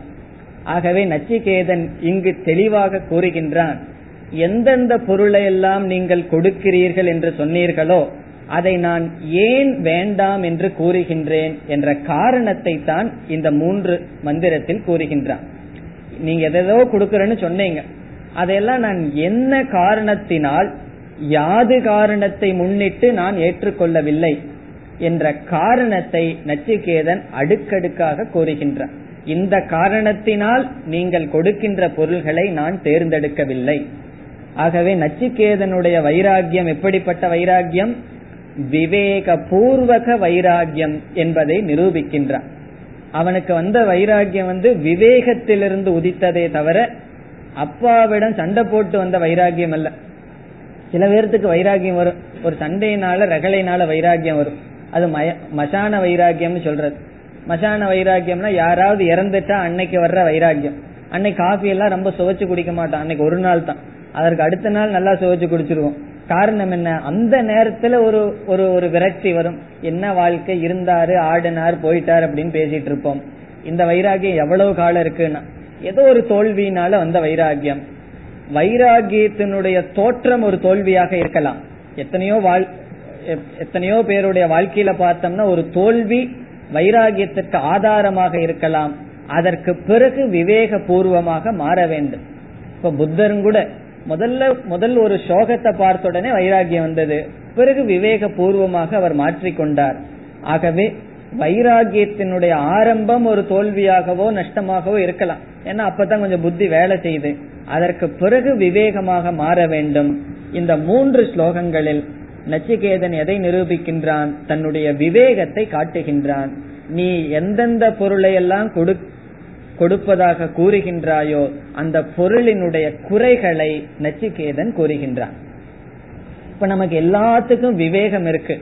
ஆகவே நச்சிகேதன் இங்கு தெளிவாக கூறுகின்றான், எந்தெந்த பொருளை எல்லாம் நீங்கள் கொடுக்கிறீர்கள் என்று சொன்னீர்களோ அதை நான் ஏன் வேண்டாம் என்று கூறுகின்றேன் என்ற காரணத்தை தான் இந்த மூன்று மந்திரத்தில் கூறுகின்றான். நீங்க எதோ கொடுக்கறேன்னு சொன்னீங்க, அதெல்லாம் நான் என்ன காரணத்தினால், யாது காரணத்தை முன்னிட்டு நான் ஏற்றுக்கொள்ளவில்லை என்ற காரணத்தை நச்சிகேதன் அடுக்கடுக்காக கூறுகின்றான். இந்த காரணத்தினால் நீங்கள் கொடுக்கின்ற பொருள்களை நான் தேர்ந்தெடுக்கவில்லை. ஆகவே நச்சிகேதனுடைய வைராகியம் எப்படிப்பட்ட வைராகியம்? விவேக பூர்வக வைராகியம் என்பதை நிரூபிக்கின்றான். அவனுக்கு வந்த வைராகியம் வந்து விவேகத்திலிருந்து உதித்ததே தவிர அப்பாவிடம் சண்டை போட்டு வந்த வைராகியம் அல்ல. சில பேர்த்துக்கு வைராகியம் வரும், ஒரு சண்டையினால ரகளையினால வைராகியம் வரும், அது மசான வைராகியம் சொல்றது. மசான வைராகியம்னா யாராவது இறந்துட்டா அன்னைக்கு வர்ற வைராகியம். அன்னைக்கு காஃபி எல்லாம் ரொம்ப சுவைச்சு குடிக்க மாட்டான், அன்னைக்கு ஒரு நாள் தான், அதற்கு அடுத்த நாள் நல்லா சுவைச்சு குடிச்சிருவோம். காரணம் என்ன? அந்த நேரத்துல ஒரு ஒரு ஒரு விரக்தி வரும், என்ன வாழ்க்கை, இருந்தாரு ஆடினார் போயிட்டார் அப்படின்னு பேசிட்டு இருப்போம். இந்த வைராகியம் எவ்வளவு காலம் இருக்குன்னா ஏதோ ஒரு தோல்வியினால வந்த வைராகியம். வைராகியத்தினுடைய தோற்றம் ஒரு தோல்வியாக இருக்கலாம். எத்தனையோ எத்தனையோ பேருடைய வாழ்க்கையில பார்த்தோம்னா ஒரு தோல்வி வைராகியத்திற்கு ஆதாரமாக இருக்கலாம். அதற்கு பிறகு விவேக பூர்வமாக மாற வேண்டும். இப்ப புத்தரும் கூட முதல்ல முதல் ஒரு சோகத்தை பார்த்த உடனே வைராகியம் வந்தது, பிறகு விவேக பூர்வமாக அவர் மாற்றிக்கொண்டார். ஆகவே வைராகியத்தினுடைய ஆரம்பம் ஒரு தோல்வியாகவோ நஷ்டமாகவோ இருக்கலாம், ஏன்னா அப்பதான் கொஞ்சம் புத்தி வேலை செய்து, அதற்கு பிறகு விவேகமாக மாற வேண்டும். இந்த மூன்று ஸ்லோகங்களில் நச்சிகேதன் எதை நிரூபிக்கின்றான்? தன்னுடைய விவேகத்தை காட்டுகின்றான். நீ எந்தெந்த பொருளையெல்லாம் கொடு கொடுப்பதாக கூறுகின்றாயோ அந்த பொருளினுடைய குறைகளை நச்சிகேதன் கூறுகின்றான். இப்ப நமக்கு எல்லாத்துக்கும் விவேகம் இருக்கு.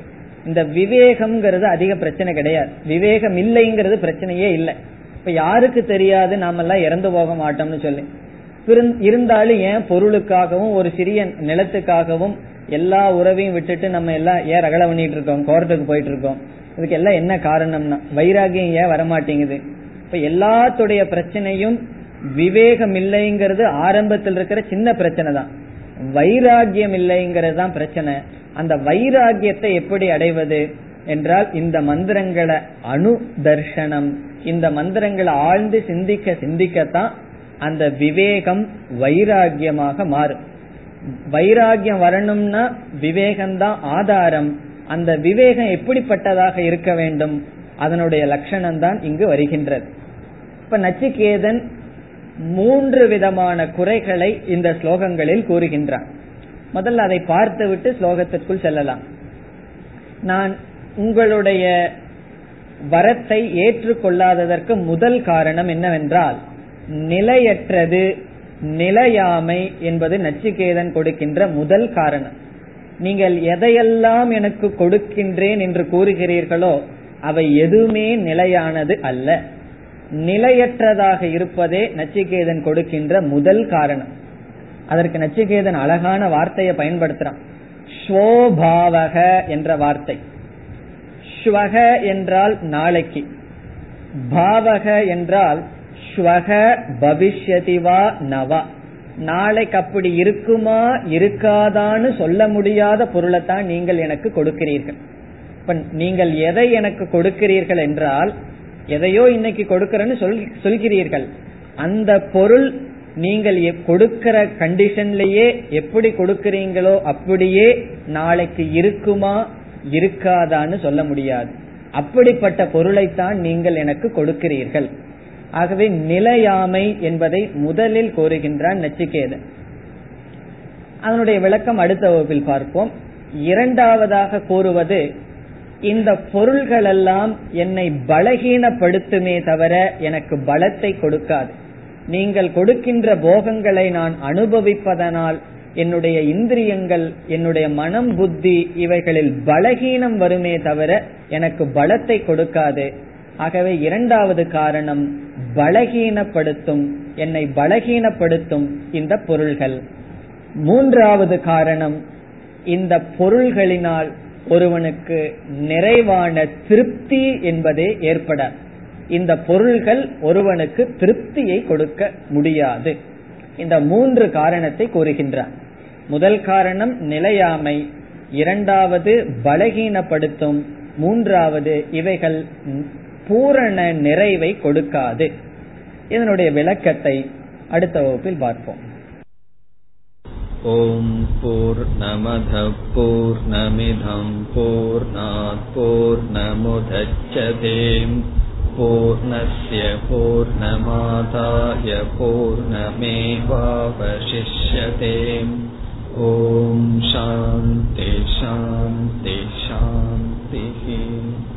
இந்த விவேகம்ங்கிறது அதிக பிரச்சனை கிடையாது, விவேகம் இல்லைங்கிறது பிரச்சனையே இல்லை. இப்ப யாருக்கு தெரியாது நாமெல்லாம் இறந்து போக மாட்டோம்னு சொல்லி, இருந்தாலும் ஏன் பொருளுக்காகவும் ஒரு சிறிய நிலத்துக்காகவும் எல்லா உறவையும் விட்டுட்டு நம்ம எல்லாம் ஏன் ரகலை பண்ணிட்டு இருக்கோம், கோர்ட்டுக்கு போயிட்டு இருக்கோம்? இதுக்கு எல்லாம் என்ன காரணம்னா வைராகியம் ஏன் வரமாட்டேங்குது? இப்ப எல்லாத்துடைய பிரச்சனையும் விவேகம் இல்லைங்கிறது ஆரம்பத்தில் இருக்கிற சின்ன பிரச்சனை தான், வைராகியம் இல்லைங்கிறது தான் பிரச்சனை. அந்த வைராகியத்தை எப்படி அடைவது? என்றால் இந்த மந்திரங்களை அனுதர்ஷனம், இந்த மந்திரங்களை ஆழ்ந்து சிந்திக்க சிந்திக்கத்தான் அந்த விவேகம் வைராகியமாக மாறும். வைராகியம் வரணும்னா விவேகம்தான் ஆதாரம். அந்த விவேகம் எப்படிப்பட்டதாக இருக்க வேண்டும், அதனுடைய லட்சணம் தான் இங்கு வருகின்றது. இப்ப நச்சிகேதன் மூன்று விதமான குறைகளை இந்த ஸ்லோகங்களில் கூறுகின்றான். முதல்ல அதை பார்த்துவிட்டு ஸ்லோகத்திற்குள் செல்லலாம். நான் உங்களுடைய வரத்தை ஏற்றுக்கொள்ளாததற்கு முதல் காரணம் என்னவென்றால், நிலையற்றது, நிலையாமை என்பது நச்சிகேதன் கொடுக்கின்ற முதல் காரணம். நீங்கள் எதையெல்லாம் எனக்கு கொடுக்கின்றேன் என்று கூறுகிறீர்களோ அவை எதுவுமே நிலையானது அல்ல. நிலையற்றதாக இருப்பதே நச்சிகேதன் கொடுக்கின்ற முதல் காரணம். அதற்கு நச்சிகேதன் அழகான வார்த்தையை பயன்படுத்துறான், ஸ்வோபாவக என்ற வார்த்தை. ஸ்வக என்றால் நாளைக்கு, பாவக என்றால் ஸ்வக பவிஷ்யதிவா நவா, நாளைக்கு அப்படி இருக்குமா இருக்காதான்னு சொல்ல முடியாத பொருளை தான் நீங்கள் எனக்கு கொடுக்கிறீர்கள். இப்ப நீங்கள் எதை எனக்கு கொடுக்கிறீர்கள் என்றால், எதையோ இன்னைக்கு கொடுக்கிறேன்னு சொல் சொல்கிறீர்கள் அந்த பொருள் நீங்கள் கொடுக்கிற கண்டிஷன்லயே எப்படி கொடுக்கிறீங்களோ அப்படியே நாளைக்கு இருக்குமா இருக்காதான்னு சொல்ல முடியாது. அப்படிப்பட்ட பொருளைத்தான் நீங்கள் எனக்கு கொடுக்கிறீர்கள். ஆகவே நிலையாமை என்பதை முதலில் கோருகின்றான் நச்சிகேதன். அதனுடைய விளக்கம் அடுத்த வகுப்பில் பார்ப்போம். இரண்டாவதாக கோருவது, இந்த பொருள்கள் எல்லாம் என்னை பலகீனப்படுத்துமே தவிர எனக்கு பலத்தை கொடுக்காது. நீங்கள் கொடுக்கின்ற போகங்களை நான் அனுபவிப்பதனால் என்னுடைய இந்திரியங்கள், என்னுடைய மனம், புத்தி இவைகளில் பலகீனம் வருமே தவிர எனக்கு பலத்தை கொடுக்காது. ஆகவே இரண்டாவது காரணம் பலகீனப்படுத்தும், என்னை பலகீனப்படுத்தும் இந்த பொருள்கள். மூன்றாவது காரணம், இந்த பொருள்களினால் ஒருவனுக்கு நிறைவான திருப்தி என்பதே ஏற்பட, இந்த பொருள்கள் ஒருவனுக்கு திருப்தியை கொடுக்க முடியாது. இந்த மூன்று காரணத்தை கூறுகின்றான். முதல் காரணம் நிலையாமை, இரண்டாவது பலகீனப்படுத்தும், மூன்றாவது இவைகள் பூரண நிறைவை கொடுக்காது. இதனுடைய விளக்கத்தை அடுத்த வகுப்பில் பார்ப்போம். ஓம் பூர்ணமதః பூர்ணமிதம் பூர்ணாத் பூர்ணமுதச்யதே பூர்ணஸ்ய பூர்ணமாதாய பூர்ணமேவாவசிஷ்யதே. ஓம் சாந்தி சாந்தி சாந்தி.